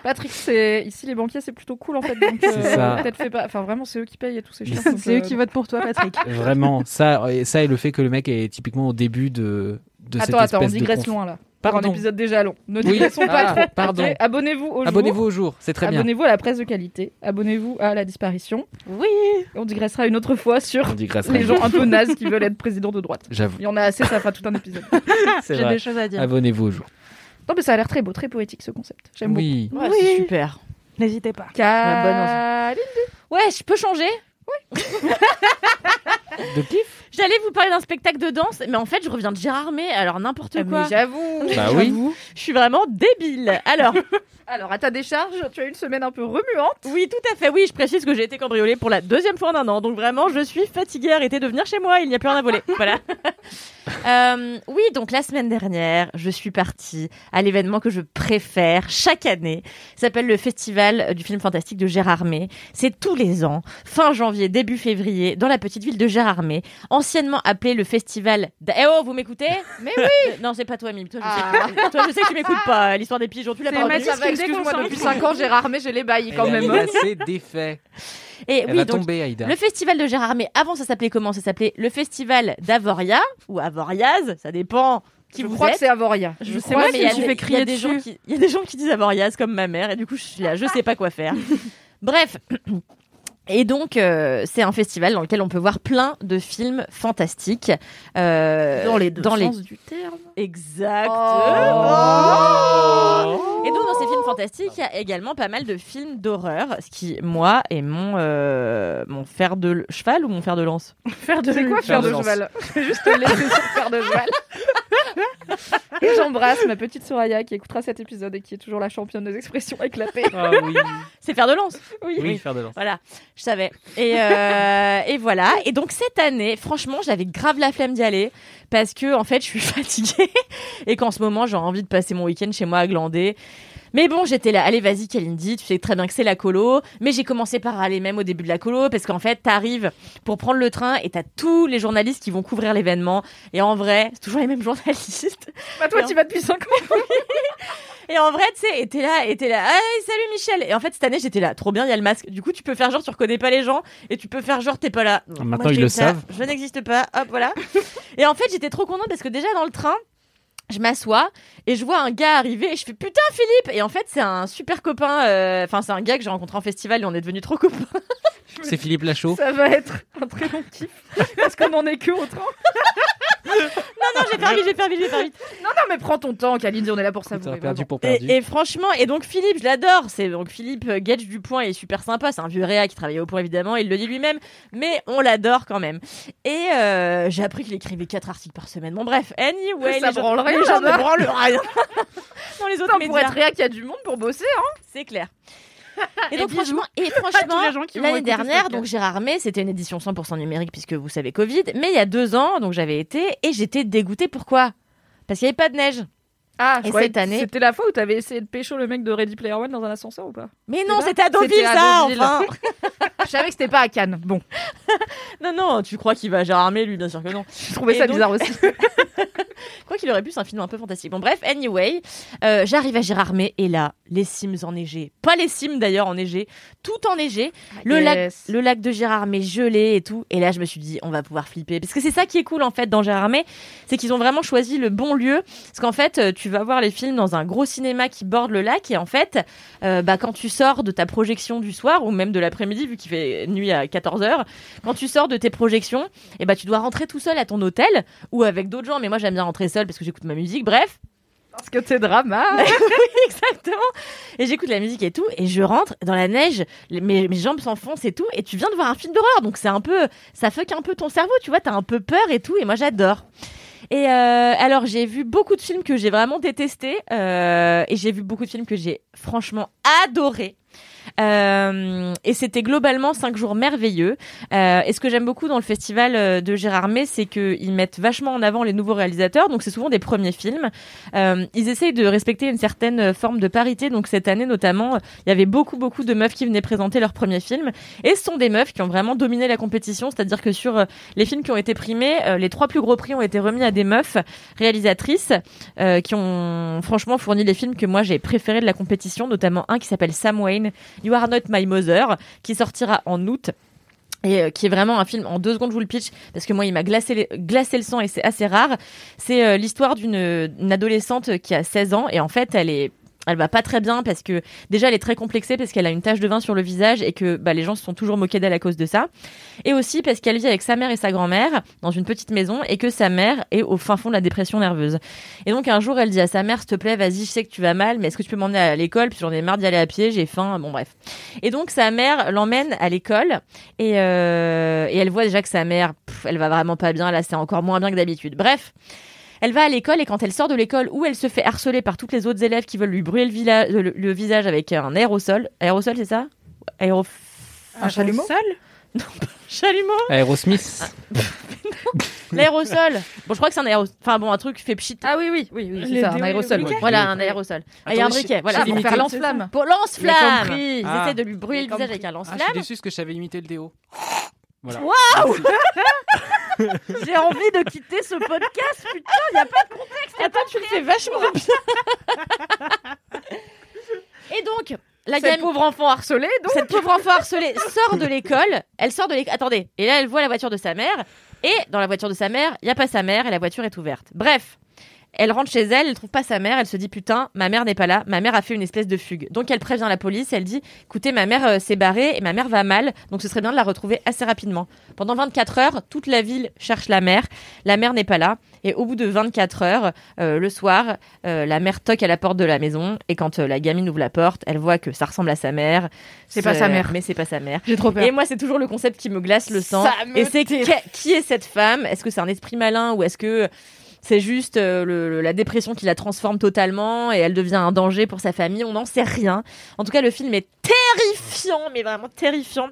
Patrick, c'est ici les banquiers, c'est plutôt cool en fait. Donc, c'est ça. Fait pas... Enfin, vraiment, c'est eux qui payent et tout, c'est chiant. C'est eux qui votent pour toi, Patrick. Vraiment, ça et le fait que le mec est typiquement au début de cette espèce de. Attends, on digresse loin là. Pardon. Un épisode déjà long. Ne digressons pas trop. Pardon. Okay. Abonnez-vous au jour, c'est très bien. Abonnez-vous à la presse de qualité. Abonnez-vous à La Disparition. Oui. On digressera une autre fois sur les gens un peu nazes qui veulent être président de droite. J'avoue. Il y en a assez, ça fera tout un épisode. J'ai vrai. Des choses à dire. Abonnez-vous au jour. Non mais ça a l'air très beau, très poétique ce concept. J'aime beaucoup. Ouais, oui. C'est super. N'hésitez pas. Ouais, je peux changer. Oui. De kiff. J'allais vous parler d'un spectacle de danse, mais en fait, je reviens de Gérardmer, alors n'importe quoi. Mais j'avoue. Bah oui. Je suis vraiment débile. Alors, à ta décharge, tu as une semaine un peu remuante. Oui, tout à fait. Oui, je précise que j'ai été cambriolée pour la 2e fois en un an. Donc vraiment, je suis fatiguée. Arrêtez de venir chez moi. Il n'y a plus rien à voler. Voilà. Oui, donc la semaine dernière, je suis partie à l'événement que je préfère chaque année. Ça s'appelle le Festival du film fantastique de Gérardmer. C'est tous les ans, fin janvier, début février, dans la petite ville de Gérardmer, en anciennement appelé le festival... Eh oh, vous m'écoutez? Mais oui. Non, c'est pas toi, Mimi. Toi, je sais que tu m'écoutes pas. L'histoire des pigeons, tu l'as pas entendu. Excuse-moi, depuis 5 ans, Gérardmer, je l'ai bailli quand même. Elle s'est défait. Et elle oui, va donc, tomber, Aïda. Le festival de Gérardmer, avant, ça s'appelait comment? Ça s'appelait le festival d'Avoria, ou Avoriaz, ça dépend... Je crois que c'est Avoriaz. Je sais pas si tu fais crier dessus. Il y a des gens qui disent Avoriaz comme ma mère, et du coup, je suis là, je sais pas quoi faire. Bref. Et donc, c'est un festival dans lequel on peut voir plein de films fantastiques. Dans les deux sens du terme. Exactement. Oh. Et donc, dans ces films fantastiques, il y a également pas mal de films d'horreur, ce qui, moi, est mon fer de cheval ou mon fer de lance. C'est quoi fer de cheval? Je vais juste te laisser sur fer de cheval. Et j'embrasse ma petite Soraya qui écoutera cet épisode et qui est toujours la championne des expressions éclatées. Ah oui. C'est fer de lance. Oui, fer de lance. Voilà, je savais. Et voilà. Et donc cette année, franchement, j'avais grave la flemme d'y aller parce que en fait, je suis fatiguée et qu'en ce moment, j'ai envie de passer mon week-end chez moi à glander. Mais bon, j'étais là, allez vas-y Kalindi, tu sais très bien que c'est la colo, mais j'ai commencé par aller même au début de la colo, parce qu'en fait t'arrives pour prendre le train et t'as tous les journalistes qui vont couvrir l'événement, et en vrai, c'est toujours les mêmes journalistes. Bah toi tu vas depuis 5 ans. Et en vrai, tu sais, t'es là, hey, salut Michel. Et en fait, cette année, j'étais là, trop bien, il y a le masque. Du coup, tu peux faire genre, tu reconnais pas les gens, et tu peux faire genre, t'es pas là. Ah, maintenant, moi, ils le savent. Je n'existe pas, hop, voilà. Et en fait, j'étais trop contente, parce que déjà dans le train, je m'assois et je vois un gars arriver et je fais putain Philippe, et en fait c'est un super copain, c'est un gars que j'ai rencontré en festival et on est devenus trop copains. C'est Philippe Lachaud. Ça va être un très long kiff parce qu'on en est que au train. Non, j'ai perdu. Non, mais prends ton temps, Kalindi, on est là pour savourer. Perdu. Et franchement, et donc Philippe, je l'adore. C'est donc Philippe Gage du Point, il est super sympa. C'est un vieux réa qui travaillait au Point, évidemment. Il le dit lui-même, mais on l'adore quand même. Et j'ai appris qu'il écrivait 4 articles par semaine. Bon, bref, anyway, ça branle rien. Les gens ne branlent rien. Dans les autres médias. Pour être réa, il y a du monde pour bosser, hein. C'est clair. Et donc franchement, l'année dernière, donc Gérardmer, c'était une édition 100% numérique puisque vous savez Covid, mais il y a 2 ans, donc j'avais été et j'étais dégoûtée. Pourquoi? Parce qu'il n'y avait pas de neige. Ah, et cette année, c'était la fois où t'avais essayé de pécho le mec de Ready Player One dans un ascenseur ou pas? Mais non, c'était à Deauville, enfin. Je savais que c'était pas à Cannes. Bon. Non, tu crois qu'il va à Gérardmer, lui? Bien sûr que non. Je trouvais ça bizarre aussi. Je crois qu'il aurait pu, c'est un film un peu fantastique. Bon bref, anyway, j'arrive à Gérardmer et là, les cimes enneigées. Pas les cimes d'ailleurs enneigées, tout enneigé. Le lac de Gérardmer gelé et tout. Et là, je me suis dit, on va pouvoir flipper. Parce que c'est ça qui est cool en fait dans Gérardmer, c'est qu'ils ont vraiment choisi le bon lieu. Parce qu'en fait, tu vas voir les films dans un gros cinéma qui borde le lac. Et en fait, quand tu sors de ta projection du soir ou même de l'après-midi, vu qu'il fait nuit à 14h, quand tu sors de tes projections, et tu dois rentrer tout seul à ton hôtel ou avec d'autres gens. Mais moi, j'aime bien rentrer seule parce que j'écoute ma musique, bref. Parce que t'es drama. Oui, exactement. Et j'écoute la musique et tout, et je rentre dans la neige, mes jambes s'enfoncent et tout, et tu viens de voir un film d'horreur, donc c'est un peu, ça fuck un peu ton cerveau, tu vois, t'as un peu peur et tout, et moi j'adore. Et alors j'ai vu beaucoup de films que j'ai vraiment détestés, et j'ai vu beaucoup de films que j'ai franchement adorés. Et c'était globalement 5 jours merveilleux. Et ce que j'aime beaucoup dans le festival de Gérardmer, c'est qu'ils mettent vachement en avant les nouveaux réalisateurs. Donc c'est souvent des premiers films. Ils essayent de respecter une certaine forme de parité. Donc cette année notamment, il y avait beaucoup de meufs qui venaient présenter leurs premiers films. Et ce sont des meufs qui ont vraiment dominé la compétition. C'est-à-dire que sur les films qui ont été primés, les 3 plus gros prix ont été remis à des meufs réalisatrices qui ont franchement fourni les films que moi j'ai préférés de la compétition. Notamment un qui s'appelle Sam Wayne, You Are Not My Mother, qui sortira en août et qui est vraiment un film, en 2 secondes je vous le pitch parce que moi il m'a glacé le sang et c'est assez rare. C'est l'histoire d'une adolescente qui a 16 ans et en fait elle va pas très bien parce que déjà elle est très complexée parce qu'elle a une tache de vin sur le visage et que les gens se sont toujours moqués d'elle à cause de ça. Et aussi parce qu'elle vit avec sa mère et sa grand-mère dans une petite maison et que sa mère est au fin fond de la dépression nerveuse. Et donc un jour elle dit à sa mère, s'il te plaît, vas-y, je sais que tu vas mal, mais est-ce que tu peux m'emmener à l'école? Puis j'en ai marre d'y aller à pied, j'ai faim, bon bref. Et donc sa mère l'emmène à l'école et elle voit déjà que sa mère, elle va vraiment pas bien, là c'est encore moins bien que d'habitude. Bref. Elle va à l'école et quand elle sort de l'école où elle se fait harceler par toutes les autres élèves qui veulent lui brûler le visage avec un aérosol. Aérosol, c'est ça? Un chalumeau? Non, pas un chalumeau. Aérosmith. L'aérosol. Bon, je crois que c'est un aérosol. Enfin, bon, un truc fait pchit. Ah oui, c'est ça, un aérosol. Voilà, un aérosol. Il y a un briquet. Voilà, pour faire lance-flamme. Pour lance-flamme. Ils essaient de lui brûler le visage avec un lance-flamme. Je suis déçue parce que j'avais imité le déo. Voilà. Waouh. J'ai envie de quitter ce podcast, putain, il n'y a pas de contexte. Attends, tu le fais vachement bien. Et donc, cette pauvre enfant harcelée, donc. Cette pauvre enfant harcelée sort de l'école. Elle sort de l'école. Attendez. Et là, elle voit la voiture de sa mère. Et dans la voiture de sa mère, il n'y a pas sa mère et la voiture est ouverte. Bref. Elle rentre chez elle, elle trouve pas sa mère, elle se dit putain, ma mère n'est pas là, ma mère a fait une espèce de fugue. Donc elle prévient la police, elle dit écoutez, ma mère s'est barrée et ma mère va mal, donc ce serait bien de la retrouver assez rapidement. Pendant 24 heures, toute la ville cherche la mère n'est pas là, et au bout de 24 heures, le soir, la mère toque à la porte de la maison, et quand la gamine ouvre la porte, elle voit que ça ressemble à sa mère. C'est pas sa mère. Mais c'est pas sa mère. J'ai trop peur. Et moi, c'est toujours le concept qui me glace le sang. Et c'est qui est cette femme ? Est-ce que c'est un esprit malin ou est-ce que c'est juste la dépression qui la transforme totalement et elle devient un danger pour sa famille. On n'en sait rien. En tout cas, le film est terrifiant, mais vraiment terrifiant.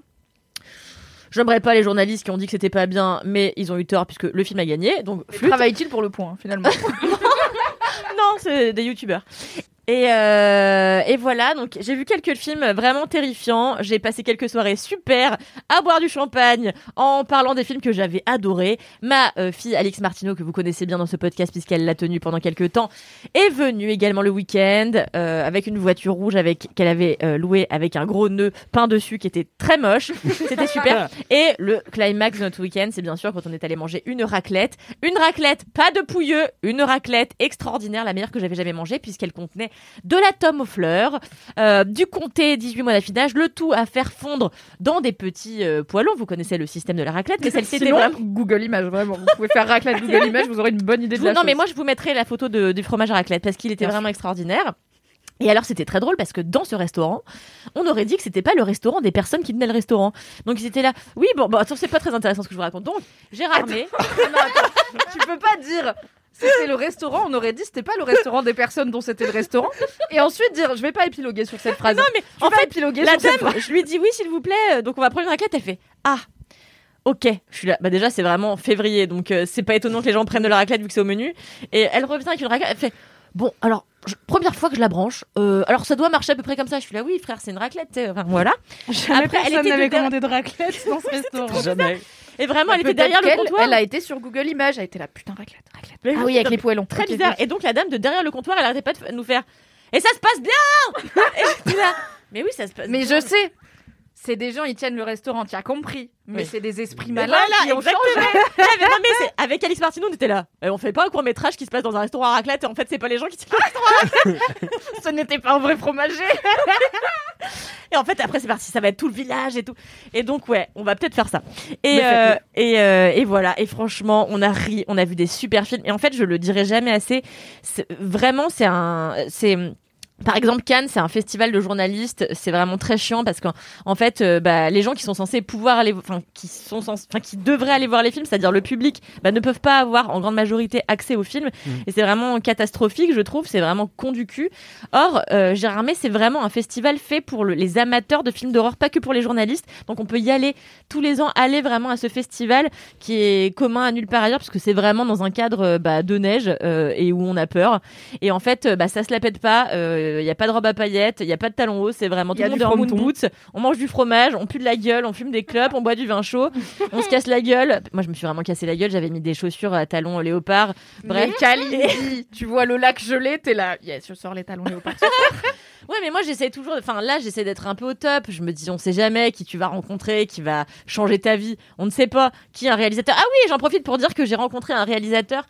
J'aimerais pas les journalistes qui ont dit que c'était pas bien, mais ils ont eu tort puisque le film a gagné. Donc, travaille-t-il pour le point, finalement. Non, c'est des youtubeurs. Et voilà, donc j'ai vu quelques films vraiment terrifiants, j'ai passé quelques soirées super à boire du champagne en parlant des films que j'avais adorés. Ma fille Alix Martineau, que vous connaissez bien dans ce podcast puisqu'elle l'a tenue pendant quelques temps, est venue également le week-end avec une voiture rouge qu'elle avait louée avec un gros nœud peint dessus qui était très moche, c'était super. Et le climax de notre week-end, c'est bien sûr quand on est allé manger une raclette pas de pouilleux, une raclette extraordinaire, la meilleure que j'avais jamais mangée puisqu'elle contenait de la tomme aux fleurs, du comté, 18 mois d'affinage, le tout à faire fondre dans des petits poêlons. Vous connaissez le système de la raclette, mais celle-ci était vraiment... Google Images, vraiment. Vous pouvez faire raclette Google Images, vous aurez une bonne idée de la chose. Non, mais moi, je vous mettrai la photo du fromage à raclette parce qu'il était vraiment extraordinaire. Et alors, c'était très drôle parce que dans ce restaurant, on aurait dit que c'était pas le restaurant des personnes qui venaient le restaurant. Donc, ils étaient là. Oui, bon, attends, c'est pas très intéressant ce que je vous raconte. Donc, Gérard May. Tu peux pas dire... C'était le restaurant, on aurait dit c'était pas le restaurant des personnes dont c'était le restaurant. Et ensuite dire, je vais pas épiloguer sur cette phrase. Non, mais en fait, la dame, je lui dis oui, s'il vous plaît, donc on va prendre une raclette. Elle fait ah, ok, je suis là. Bah, déjà, c'est vraiment en février, donc c'est pas étonnant que les gens prennent de la raclette vu que c'est au menu. Et elle revient avec une raclette, elle fait bon, alors. Première fois que je la branche, alors ça doit marcher à peu près comme ça. Je suis là, oui frère, c'est une raclette, enfin voilà. Jamais après, personne n'avait commandé de raclette dans ce restaurant. Jamais. Et vraiment, elle était derrière le comptoir. Elle a été sur Google Images, elle était là, putain raclette. Mais ah oui, avec les poêlons. Très bizarre. Et donc la dame de derrière le comptoir, elle arrêtait pas de nous faire. Et ça se passe bien. Et là, mais oui, ça se passe. Mais bien. Je sais. C'est des gens, ils tiennent le restaurant, tu as compris. Mais oui. C'est des esprits malins qui ont changé. Non, mais c'est... Avec Alix Martineau, on était là. Et on fait pas un court-métrage qui se passe dans un restaurant à raclette. Et en fait, c'est pas les gens qui tiennent le restaurant à raclette. Ce n'était pas un vrai fromager. Et en fait, après, c'est parti. Ça va être tout le village et tout. Et donc, ouais, on va peut-être faire ça. Et voilà. Et franchement, on a ri. On a vu des super films. Et en fait, je le dirai jamais assez. Par exemple, Cannes, c'est un festival de journalistes. C'est vraiment très chiant parce qu'en fait, les gens qui sont censés pouvoir aller, qui devraient aller voir les films, c'est-à-dire le public, ne peuvent pas avoir en grande majorité accès aux films. Et c'est vraiment catastrophique, je trouve. C'est vraiment con du cul. Or, Gérard May, c'est vraiment un festival fait pour les amateurs de films d'horreur, pas que pour les journalistes. Donc, on peut y aller tous les ans, aller vraiment à ce festival qui est commun à nulle part ailleurs parce que c'est vraiment dans un cadre de neige et où on a peur. Et en fait, ça se la pète pas. Il n'y a pas de robe à paillettes, il n'y a pas de talons hauts, c'est vraiment tout le monde est en moon boots. On mange du fromage, on pue de la gueule, on fume des clopes, on boit du vin chaud, on se casse la gueule. Moi, je me suis vraiment cassé la gueule, j'avais mis des chaussures à talons léopard. Bref. Kalindi, tu vois le lac gelé, t'es là. Yes, je sors les talons léopard. Ouais, mais moi, j'essaie toujours. Enfin, là, j'essaie d'être un peu au top. Je me dis, on sait jamais qui tu vas rencontrer, qui va changer ta vie. On ne sait pas qui est un réalisateur. Ah oui, j'en profite pour dire que j'ai rencontré un réalisateur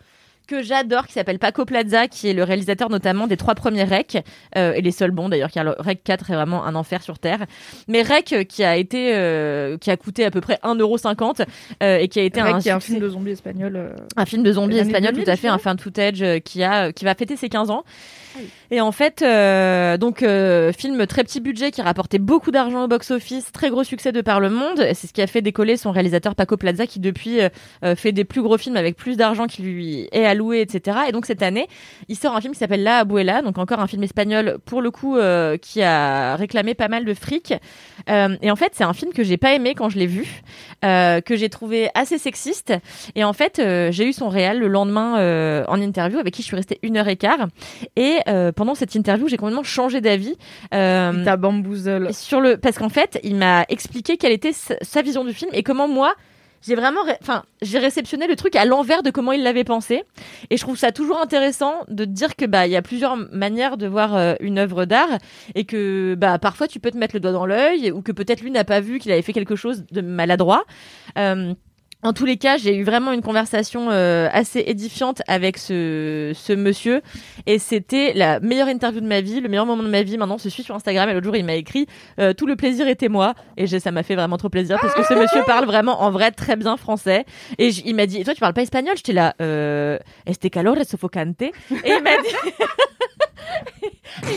que j'adore, qui s'appelle Paco Plaza, qui est le réalisateur notamment des 3 premiers REC, et les seuls bons d'ailleurs, car le REC 4 est vraiment un enfer sur Terre. Mais REC, qui a coûté à peu près 1,50 €, et qui a été REC, un film de zombies espagnol. Un film de zombies espagnol, tout à fait, un fan footage qui va fêter ses 15 ans. Ah oui. Et en fait, film très petit budget qui rapportait beaucoup d'argent au box-office, très gros succès de par le monde. C'est ce qui a fait décoller son réalisateur Paco Plaza, qui depuis fait des plus gros films avec plus d'argent qui lui est alloué, etc. Et donc cette année, il sort un film qui s'appelle La Abuela, donc encore un film espagnol pour le coup qui a réclamé pas mal de fric. Et en fait, c'est un film que j'ai pas aimé quand je l'ai vu, que j'ai trouvé assez sexiste. Et en fait, j'ai eu son réal le lendemain en interview, avec qui je suis restée 1h15. Et pendant cette interview, j'ai complètement changé d'avis. Ta bamboozle. Parce qu'en fait, il m'a expliqué quelle était sa vision du film et comment moi J'ai vraiment, j'ai réceptionné le truc à l'envers de comment il l'avait pensé, et je trouve ça toujours intéressant de dire que il y a plusieurs manières de voir une œuvre d'art, et que parfois tu peux te mettre le doigt dans l'œil, ou que peut-être lui n'a pas vu qu'il avait fait quelque chose de maladroit. En tous les cas, j'ai eu vraiment une conversation assez édifiante avec ce monsieur, et c'était la meilleure interview de ma vie, le meilleur moment de ma vie. Maintenant, je suis sur Instagram, et l'autre jour, il m'a écrit « Tout le plaisir était moi », et ça m'a fait vraiment trop plaisir, parce que ce monsieur parle vraiment, en vrai, très bien français. Et il m'a dit « Toi, tu parles pas espagnol ?» J'étais là « Este calor es sofocante ?» Et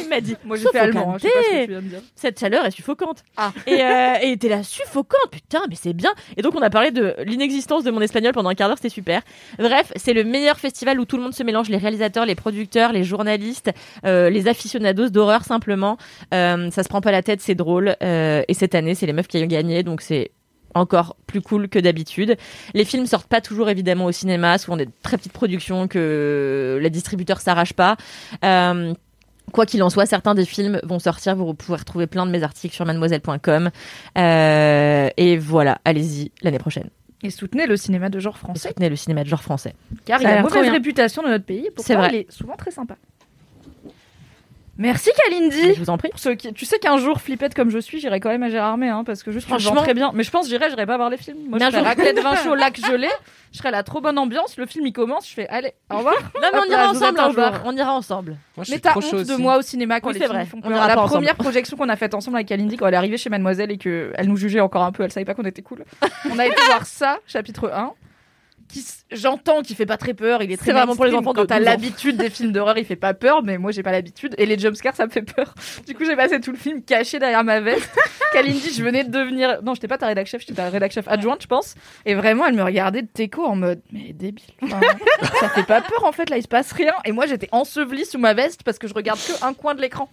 il m'a dit... moi j'ai fait allemand, hein, je sais pas ce que tu viens de dire. Cette chaleur est suffocante. Ah. Et t'es là, suffocante, putain, mais c'est bien. Et donc on a parlé de l'inexistence de mon espagnol pendant un quart d'heure, c'était super. Bref, c'est le meilleur festival où tout le monde se mélange, les réalisateurs, les producteurs, les journalistes, les aficionados d'horreur simplement. Ça se prend pas la tête, c'est drôle. Et cette année, c'est les meufs qui ont gagné, donc c'est encore plus cool que d'habitude. Les films sortent pas toujours évidemment au cinéma, souvent des très petites productions que les distributeurs s'arrachent pas. Quoi qu'il en soit, certains des films vont sortir. Vous pouvez retrouver plein de mes articles sur mademoiselle.com. Et voilà, allez-y l'année prochaine. Et soutenez le cinéma de genre français. Car il a une mauvaise réputation dans notre pays. Pourtant, il est souvent très sympa. Merci Kalindi. Je vous en prie. Tu sais qu'un jour, flippette comme je suis, j'irai quand même à Gérardmer, hein, parce que je vends très bien. Mais je pense j'irai pas voir les films. Moi, je ferai raclette vin chaud, lac gelé. Je serai à la trop bonne ambiance. Le film, il commence. Je fais allez, au revoir. Non, mais on ira ensemble un jour. Moi, mais t'as honte de moi au cinéma quand les films font peur. La première projection qu'on a faite ensemble avec Kalindi quand elle est arrivée chez Mademoiselle et qu'elle nous jugeait encore un peu, elle savait pas qu'on était cool. On a été voir ça, chapitre 1. J'entends qu'il fait pas très peur, il est très vraiment pour les enfants. Quand t'as l'habitude des films d'horreur, il fait pas peur, mais moi j'ai pas l'habitude, et les jumpscares ça me fait peur. Du coup j'ai passé tout le film caché derrière ma veste. Kalindi, je venais de devenir, non j'étais pas ta rédac chef, j'étais ta rédac chef adjointe je pense, et vraiment elle me regardait de teco en mode mais débile, enfin, ça fait pas peur en fait, là il se passe rien, et moi j'étais ensevelie sous ma veste parce que je regarde que un coin de l'écran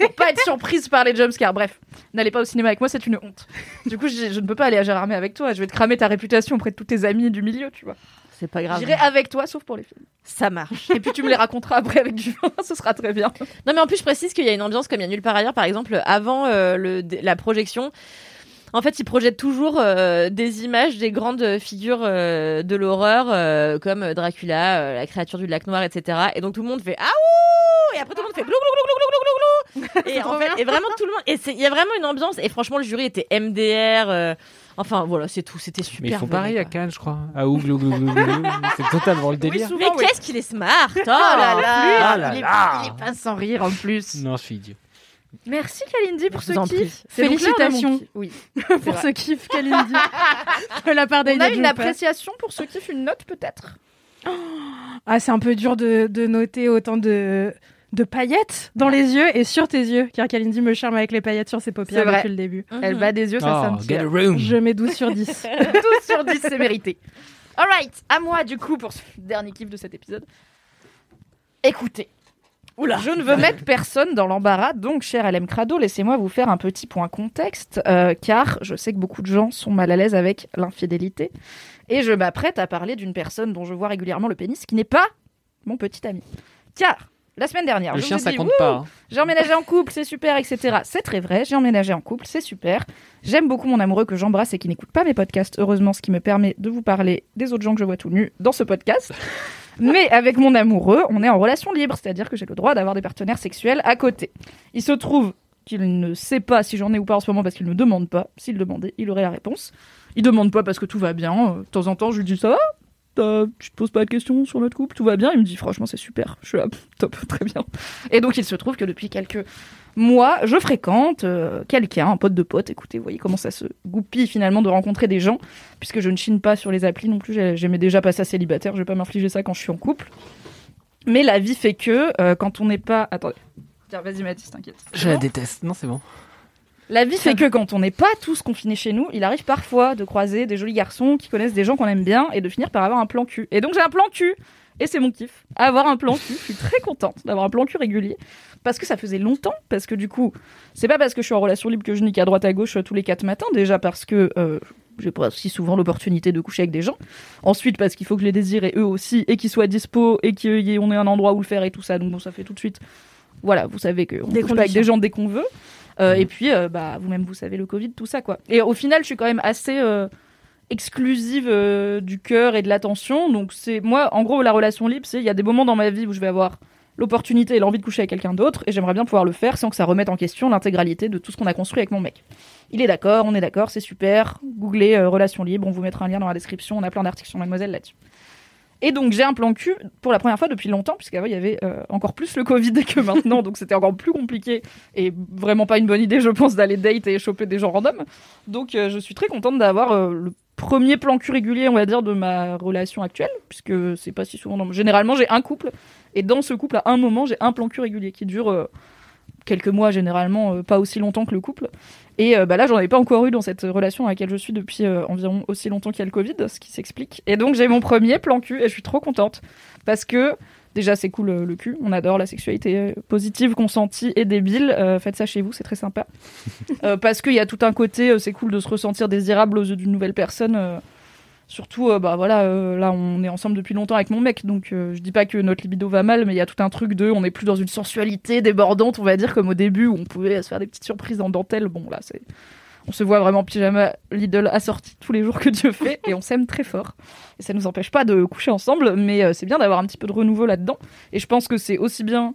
pour pas être surprise par les jumpscares. Bref, n'allez pas au cinéma avec moi, c'est une honte. Du coup je ne peux pas aller à Gérardmer avec toi, je vais te cramer ta réputation auprès de tous tes amis du milieu, tu vois. C'est pas grave. J'irai avec toi, sauf pour les films. Ça marche. Et puis tu me les raconteras après avec du vin, ce sera très bien. Non mais en plus je précise qu'il y a une ambiance comme il y a nulle part ailleurs. Par exemple, avant la projection, en fait, ils projettent toujours des images des grandes figures de l'horreur, comme Dracula, la créature du lac noir, etc. Et donc tout le monde fait « Ah ouh !» Et après tout le monde fait « Glou, glou, glou, glou, glou, glou !» Et en fait, et vraiment tout le monde, et il y a vraiment une ambiance, et franchement le jury était MDR, enfin voilà, c'est tout, c'était super. Mais ils font pareil à Cannes je crois. Ah ouh, c'est totalement le délire. Oui, souvent, mais qu'est-ce qu'il est smart. Oh là là, il est pas sans rire en plus. Non, je suis idiot. Merci Kalindi pour ce kiff. Félicitations. Oui. Pour ce kiff Kalindi. De la part d'Aïda. On a une appréciation pour ce kiff, une note peut-être. Ah, c'est un peu dur de noter autant de paillettes dans les yeux et sur tes yeux, car Kalindi me charme avec les paillettes sur ses paupières depuis le début. Elle bat des yeux, ça sonne. Je mets 12 sur 10. 12 sur 10, c'est mérité. Alright, à moi du coup pour ce dernier kiff de cet épisode. Écoutez, je ne veux mettre personne dans l'embarras, donc cher LM Crado, laissez-moi vous faire un petit point contexte, car je sais que beaucoup de gens sont mal à l'aise avec l'infidélité, et je m'apprête à parler d'une personne dont je vois régulièrement le pénis, qui n'est pas mon petit ami. Car la semaine dernière, le je chien, vous ai ça dit, compte pas, hein. J'ai emménagé en couple, c'est super, etc. C'est très vrai, j'ai emménagé en couple, c'est super. J'aime beaucoup mon amoureux que j'embrasse et qui n'écoute pas mes podcasts, heureusement, ce qui me permet de vous parler des autres gens que je vois tout nus dans ce podcast. Mais avec mon amoureux, on est en relation libre, c'est-à-dire que j'ai le droit d'avoir des partenaires sexuels à côté. Il se trouve qu'il ne sait pas si j'en ai ou pas en ce moment parce qu'il ne me demande pas. S'il demandait, il aurait la réponse. Il demande pas parce que tout va bien. De temps en temps, je lui dis ça va. Tu te poses pas de questions sur notre couple, tout va bien. Il me dit franchement c'est super, je suis là, top, très bien. Et donc il se trouve que depuis quelques mois, je fréquente quelqu'un, un pote de pote. Écoutez, vous voyez comment ça se goupille finalement de rencontrer des gens, puisque je ne chine pas sur les applis non plus, j'aimais déjà pas ça célibataire, je vais pas m'infliger ça quand je suis en couple. Mais la vie fait que quand on n'est pas... Attendez, tiens, vas-y Mathis, t'inquiète. Je la déteste, non c'est bon. La vie fait que quand on n'est pas tous confinés chez nous, il arrive parfois de croiser des jolis garçons qui connaissent des gens qu'on aime bien et de finir par avoir un plan cul. Et donc j'ai un plan cul, et c'est mon kiff. Avoir un plan cul, je suis très contente d'avoir un plan cul régulier, parce que ça faisait longtemps, parce que du coup, c'est pas parce que je suis en relation libre que je nique à droite à gauche tous les 4 matins, déjà parce que j'ai pas si souvent l'opportunité de coucher avec des gens, ensuite parce qu'il faut que les désirs aient eux aussi, et qu'ils soient dispo, et qu'on ait un endroit où le faire et tout ça, donc bon ça fait tout de suite, voilà, vous savez qu'on couche pas avec des gens dès qu'on veut. Et puis, vous-même, vous savez, le Covid, tout ça, quoi. Et au final, je suis quand même assez exclusive du cœur et de l'attention. Donc c'est moi, en gros, la relation libre, c'est il y a des moments dans ma vie où je vais avoir l'opportunité et l'envie de coucher avec quelqu'un d'autre, et j'aimerais bien pouvoir le faire sans que ça remette en question l'intégralité de tout ce qu'on a construit avec mon mec. Il est d'accord, on est d'accord, c'est super. Googlez relation libre, on vous mettra un lien dans la description, on a plein d'articles sur Mademoiselle là-dessus. Et donc j'ai un plan cul pour la première fois depuis longtemps, puisqu'avant il y avait encore plus le Covid que maintenant, donc c'était encore plus compliqué et vraiment pas une bonne idée, je pense, d'aller date et choper des gens random. Donc je suis très contente d'avoir le premier plan cul régulier, on va dire, de ma relation actuelle, puisque c'est pas si souvent. Généralement j'ai un couple, et dans ce couple à un moment j'ai un plan cul régulier qui dure quelques mois, généralement pas aussi longtemps que le couple. Et là, j'en avais pas encore eu dans cette relation à laquelle je suis depuis environ aussi longtemps qu'il y a le Covid, ce qui s'explique. Et donc, j'ai mon premier plan cul et je suis trop contente parce que, déjà, c'est cool le cul. On adore la sexualité positive, consentie et débile. Faites ça chez vous, c'est très sympa. Parce qu'il y a tout un côté, c'est cool de se ressentir désirable aux yeux d'une nouvelle personne. Surtout, là, on est ensemble depuis longtemps avec mon mec, donc je dis pas que notre libido va mal, mais il y a tout un truc de, on est plus dans une sensualité débordante, on va dire, comme au début, où on pouvait se faire des petites surprises en dentelle. Bon, là, c'est... on se voit vraiment pyjama Lidl assorti tous les jours que Dieu fait, et on s'aime très fort. Et ça nous empêche pas de coucher ensemble, mais c'est bien d'avoir un petit peu de renouveau là-dedans. Et je pense que c'est aussi bien...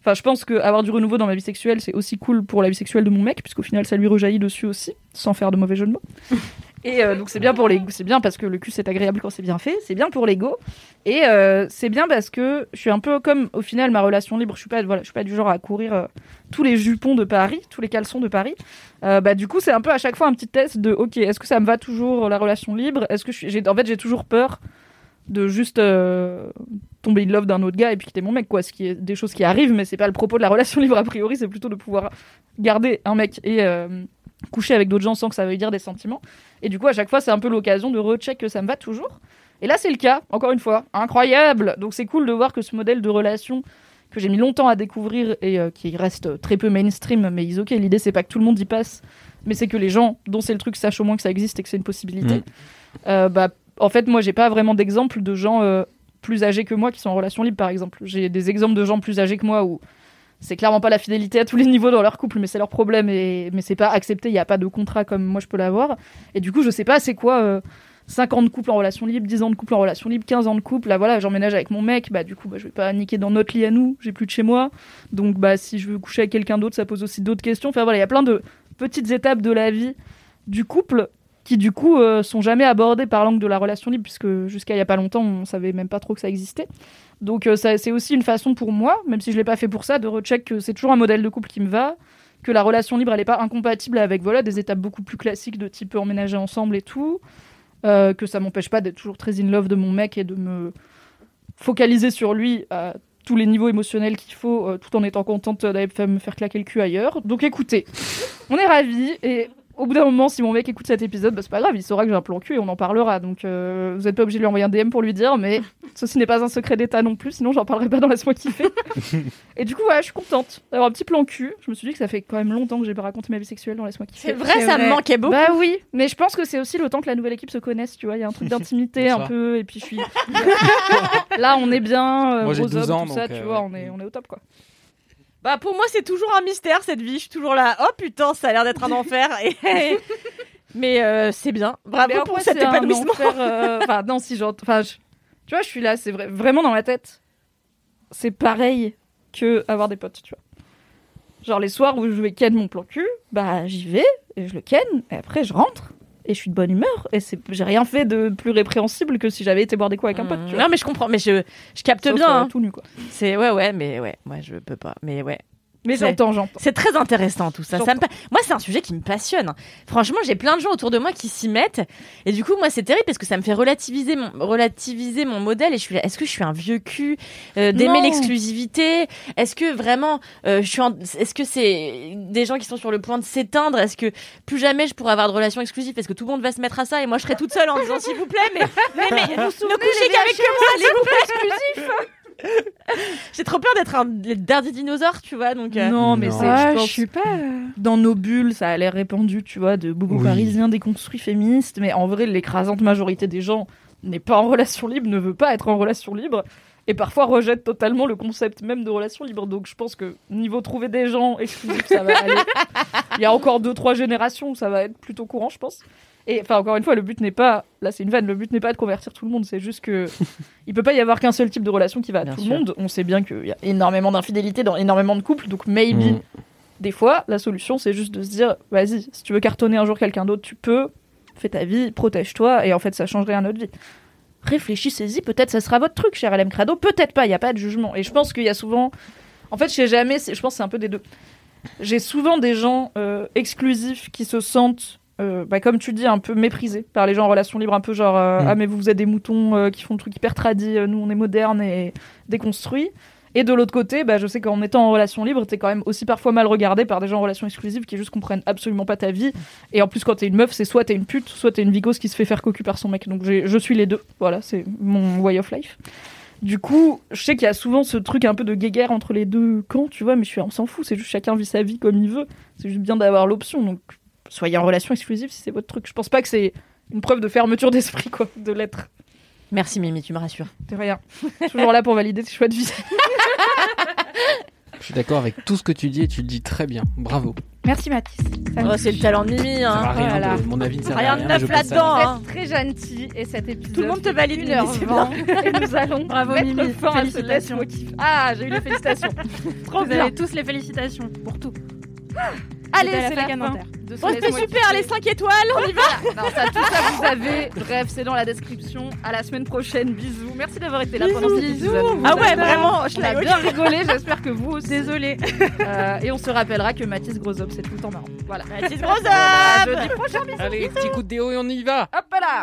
Enfin, je pense qu'avoir du renouveau dans ma vie sexuelle, c'est aussi cool pour la vie sexuelle de mon mec, puisqu'au final, ça lui rejaillit dessus aussi, sans faire de mauvais jeu de mots. Et donc c'est bien pour l'ego, c'est bien parce que le cul c'est agréable quand c'est bien fait, c'est bien pour l'ego, et c'est bien parce que je suis un peu comme au final ma relation libre, je suis pas du genre à courir tous les jupons de Paris, tous les caleçons de Paris, du coup c'est un peu à chaque fois un petit test de ok, est-ce que ça me va toujours la relation libre, est-ce que j'ai toujours peur de juste tomber in love d'un autre gars et puis quitter mon mec, quoi, ce qui est des choses qui arrivent, mais c'est pas le propos de la relation libre a priori, c'est plutôt de pouvoir garder un mec et coucher avec d'autres gens sans que ça veuille dire des sentiments. Et du coup, à chaque fois, c'est un peu l'occasion de recheck que ça me va toujours. Et là, c'est le cas, encore une fois. Incroyable! Donc, c'est cool de voir que ce modèle de relation que j'ai mis longtemps à découvrir et qui reste très peu mainstream, mais ok, l'idée, c'est pas que tout le monde y passe, mais c'est que les gens dont c'est le truc sachent au moins que ça existe et que c'est une possibilité. En fait, moi, j'ai pas vraiment d'exemple de gens plus âgés que moi qui sont en relation libre, par exemple. J'ai des exemples de gens plus âgés que moi où c'est clairement pas la fidélité à tous les niveaux dans leur couple, mais c'est leur problème, mais c'est pas accepté, il n'y a pas de contrat comme moi je peux l'avoir. Et du coup, je sais pas, c'est quoi 5 ans de couple en relation libre, 10 ans de couple en relation libre, 15 ans de couple, là voilà, j'emménage avec mon mec, je vais pas niquer dans notre lit à nous, j'ai plus de chez moi, donc si je veux coucher avec quelqu'un d'autre, ça pose aussi d'autres questions. Enfin voilà, il y a plein de petites étapes de la vie du couple qui du coup sont jamais abordées par l'angle de la relation libre, puisque jusqu'à il n'y a pas longtemps, on savait même pas trop que ça existait. Donc c'est aussi une façon pour moi, même si je ne l'ai pas fait pour ça, de recheck que c'est toujours un modèle de couple qui me va, que la relation libre elle n'est pas incompatible avec des étapes beaucoup plus classiques de type emménager ensemble et tout, que ça ne m'empêche pas d'être toujours très in love de mon mec et de me focaliser sur lui à tous les niveaux émotionnels qu'il faut, tout en étant contente d'aller me faire claquer le cul ailleurs. Donc écoutez, on est ravis, et au bout d'un moment, si mon mec écoute cet épisode, c'est pas grave, il saura que j'ai un plan cul et on en parlera. Donc vous n'êtes pas obligé de lui envoyer un DM pour lui dire, mais ceci n'est pas un secret d'État non plus, sinon j'en parlerai pas dans Laisse-moi kiffer. Et du coup, ouais, je suis contente d'avoir un petit plan cul. Je me suis dit que ça fait quand même longtemps que j'ai pas raconté ma vie sexuelle dans Laisse-moi kiffer. C'est vrai, ça me manquait beaucoup. Bah oui, mais je pense que c'est aussi le temps que la nouvelle équipe se connaisse, tu vois. Il y a un truc d'intimité un peu, et puis je suis. Là, on est bien, moi, j'ai 12 ans, tout ça, tu vois, on est au top, quoi. Pour moi, c'est toujours un mystère, cette vie. Je suis toujours là, oh putain, ça a l'air d'être un enfer. Mais c'est bien. Bravo pour cet épanouissement. Tu vois, je suis là, c'est vraiment dans ma tête. C'est pareil que avoir des potes, tu vois. Genre les soirs où je vais ken mon plan cul, j'y vais, et je le ken, et après je rentre. Et je suis de bonne humeur, et j'ai rien fait de plus répréhensible que si j'avais été boire des coups avec un pote. Tu vois. Non mais je comprends, mais je capte sauf bien. Tout nu, quoi. C'est moi je peux pas, mais ouais. Mais j'entends. C'est très intéressant tout ça. Moi c'est un sujet qui me passionne. Franchement, j'ai plein de gens autour de moi qui s'y mettent, et du coup moi c'est terrible parce que ça me fait relativiser mon modèle, et je suis là, est-ce que je suis un vieux cul d'aimer l'exclusivité? Est-ce que vraiment est-ce que c'est des gens qui sont sur le point de s'éteindre? Est-ce que plus jamais je pourrais avoir de relations exclusives parce que tout le monde va se mettre à ça et moi je serai toute seule en disant s'il vous plaît mais ne couchez qu'avec moi, s'il vous plaît, exclusif. J'ai trop peur d'être le dernier dinosaure, tu vois. Donc non. Je suis pas dans nos bulles. Ça a l'air répandu, tu vois, de bobo parisien déconstruit féministe. Mais en vrai, l'écrasante majorité des gens n'est pas en relation libre, ne veut pas être en relation libre, et parfois rejette totalement le concept même de relation libre. Donc je pense que niveau trouver des gens exclusifs, ça va aller. Il y a encore 2-3 générations où ça va être plutôt courant, je pense. Et enfin, encore une fois, le but n'est pas... Là, c'est une vanne. Le but n'est pas de convertir tout le monde. C'est juste que il peut pas y avoir qu'un seul type de relation qui va à bien tout sûr. Le monde. On sait bien qu'il y a énormément d'infidélité dans énormément de couples. Donc, maybe, des fois, la solution, c'est juste de se dire, vas-y, si tu veux cartonner un jour quelqu'un d'autre, tu peux. Fais ta vie, protège-toi. Et en fait, ça changerait un autre vie. Réfléchissez-y. Peut-être ça sera votre truc, cher LM Crado. Peut-être pas. Il n'y a pas de jugement. Et je pense qu'il y a souvent... En fait, je sais jamais. Je pense que c'est un peu des deux. J'ai souvent des gens exclusifs qui se sentent... comme tu dis, un peu méprisé par les gens en relation libre, un peu genre ah mais vous êtes des moutons qui font le truc hyper tradis, nous on est modernes et déconstruits. Et de l'autre côté, bah, je sais qu'en étant en relation libre, t'es quand même aussi parfois mal regardé par des gens en relation exclusive qui juste comprennent absolument pas ta vie. Et en plus, quand t'es une meuf, c'est soit t'es une pute, soit t'es une vicose qui se fait faire cocu par son mec. Donc je suis les deux. Voilà, c'est mon way of life. Du coup, je sais qu'il y a souvent ce truc un peu de guéguerre entre les deux camps, tu vois, mais on s'en fout, c'est juste chacun vit sa vie comme il veut. C'est juste bien d'avoir l'option, donc... Soyez en relation exclusive si c'est votre truc. Je pense pas que c'est une preuve de fermeture d'esprit, quoi, de l'être. Merci Mimi, tu me rassures. De rien. Toujours là pour valider tes choix de vie. Je suis d'accord avec tout ce que tu dis et tu le dis très bien. Bravo. Merci Mathis. Oh, c'est le talent de Mimi. Hein. Ça rien voilà. Mon avis ne sert à rien. Rien de neuf là-dedans. Hein. Très gentil et cet épisode. Tout le monde te valide une heure. C'est bon. Et nous allons bravo mettre Mimi. Fin à ce test. Ah, j'ai eu les félicitations. Trop vous bien. Avez tous les félicitations pour tout. Allez, c'est les commentaires. Oh, c'était super, les 5 étoiles, on y va voilà. Non, ça, tout ça, vous avez. Bref, c'est dans la description. À la semaine prochaine, bisous. Merci d'avoir été là pendant cet épisode. Ah ouais, vraiment, je l'ai bien rigolé, j'espère que vous aussi. Désolée. Et on se rappellera que Mathis Grosob, c'est tout le temps marrant. Voilà. Mathis Grosob voilà, jeudi prochain, bisous. Allez, petit coup de déo et on y va. Hop là.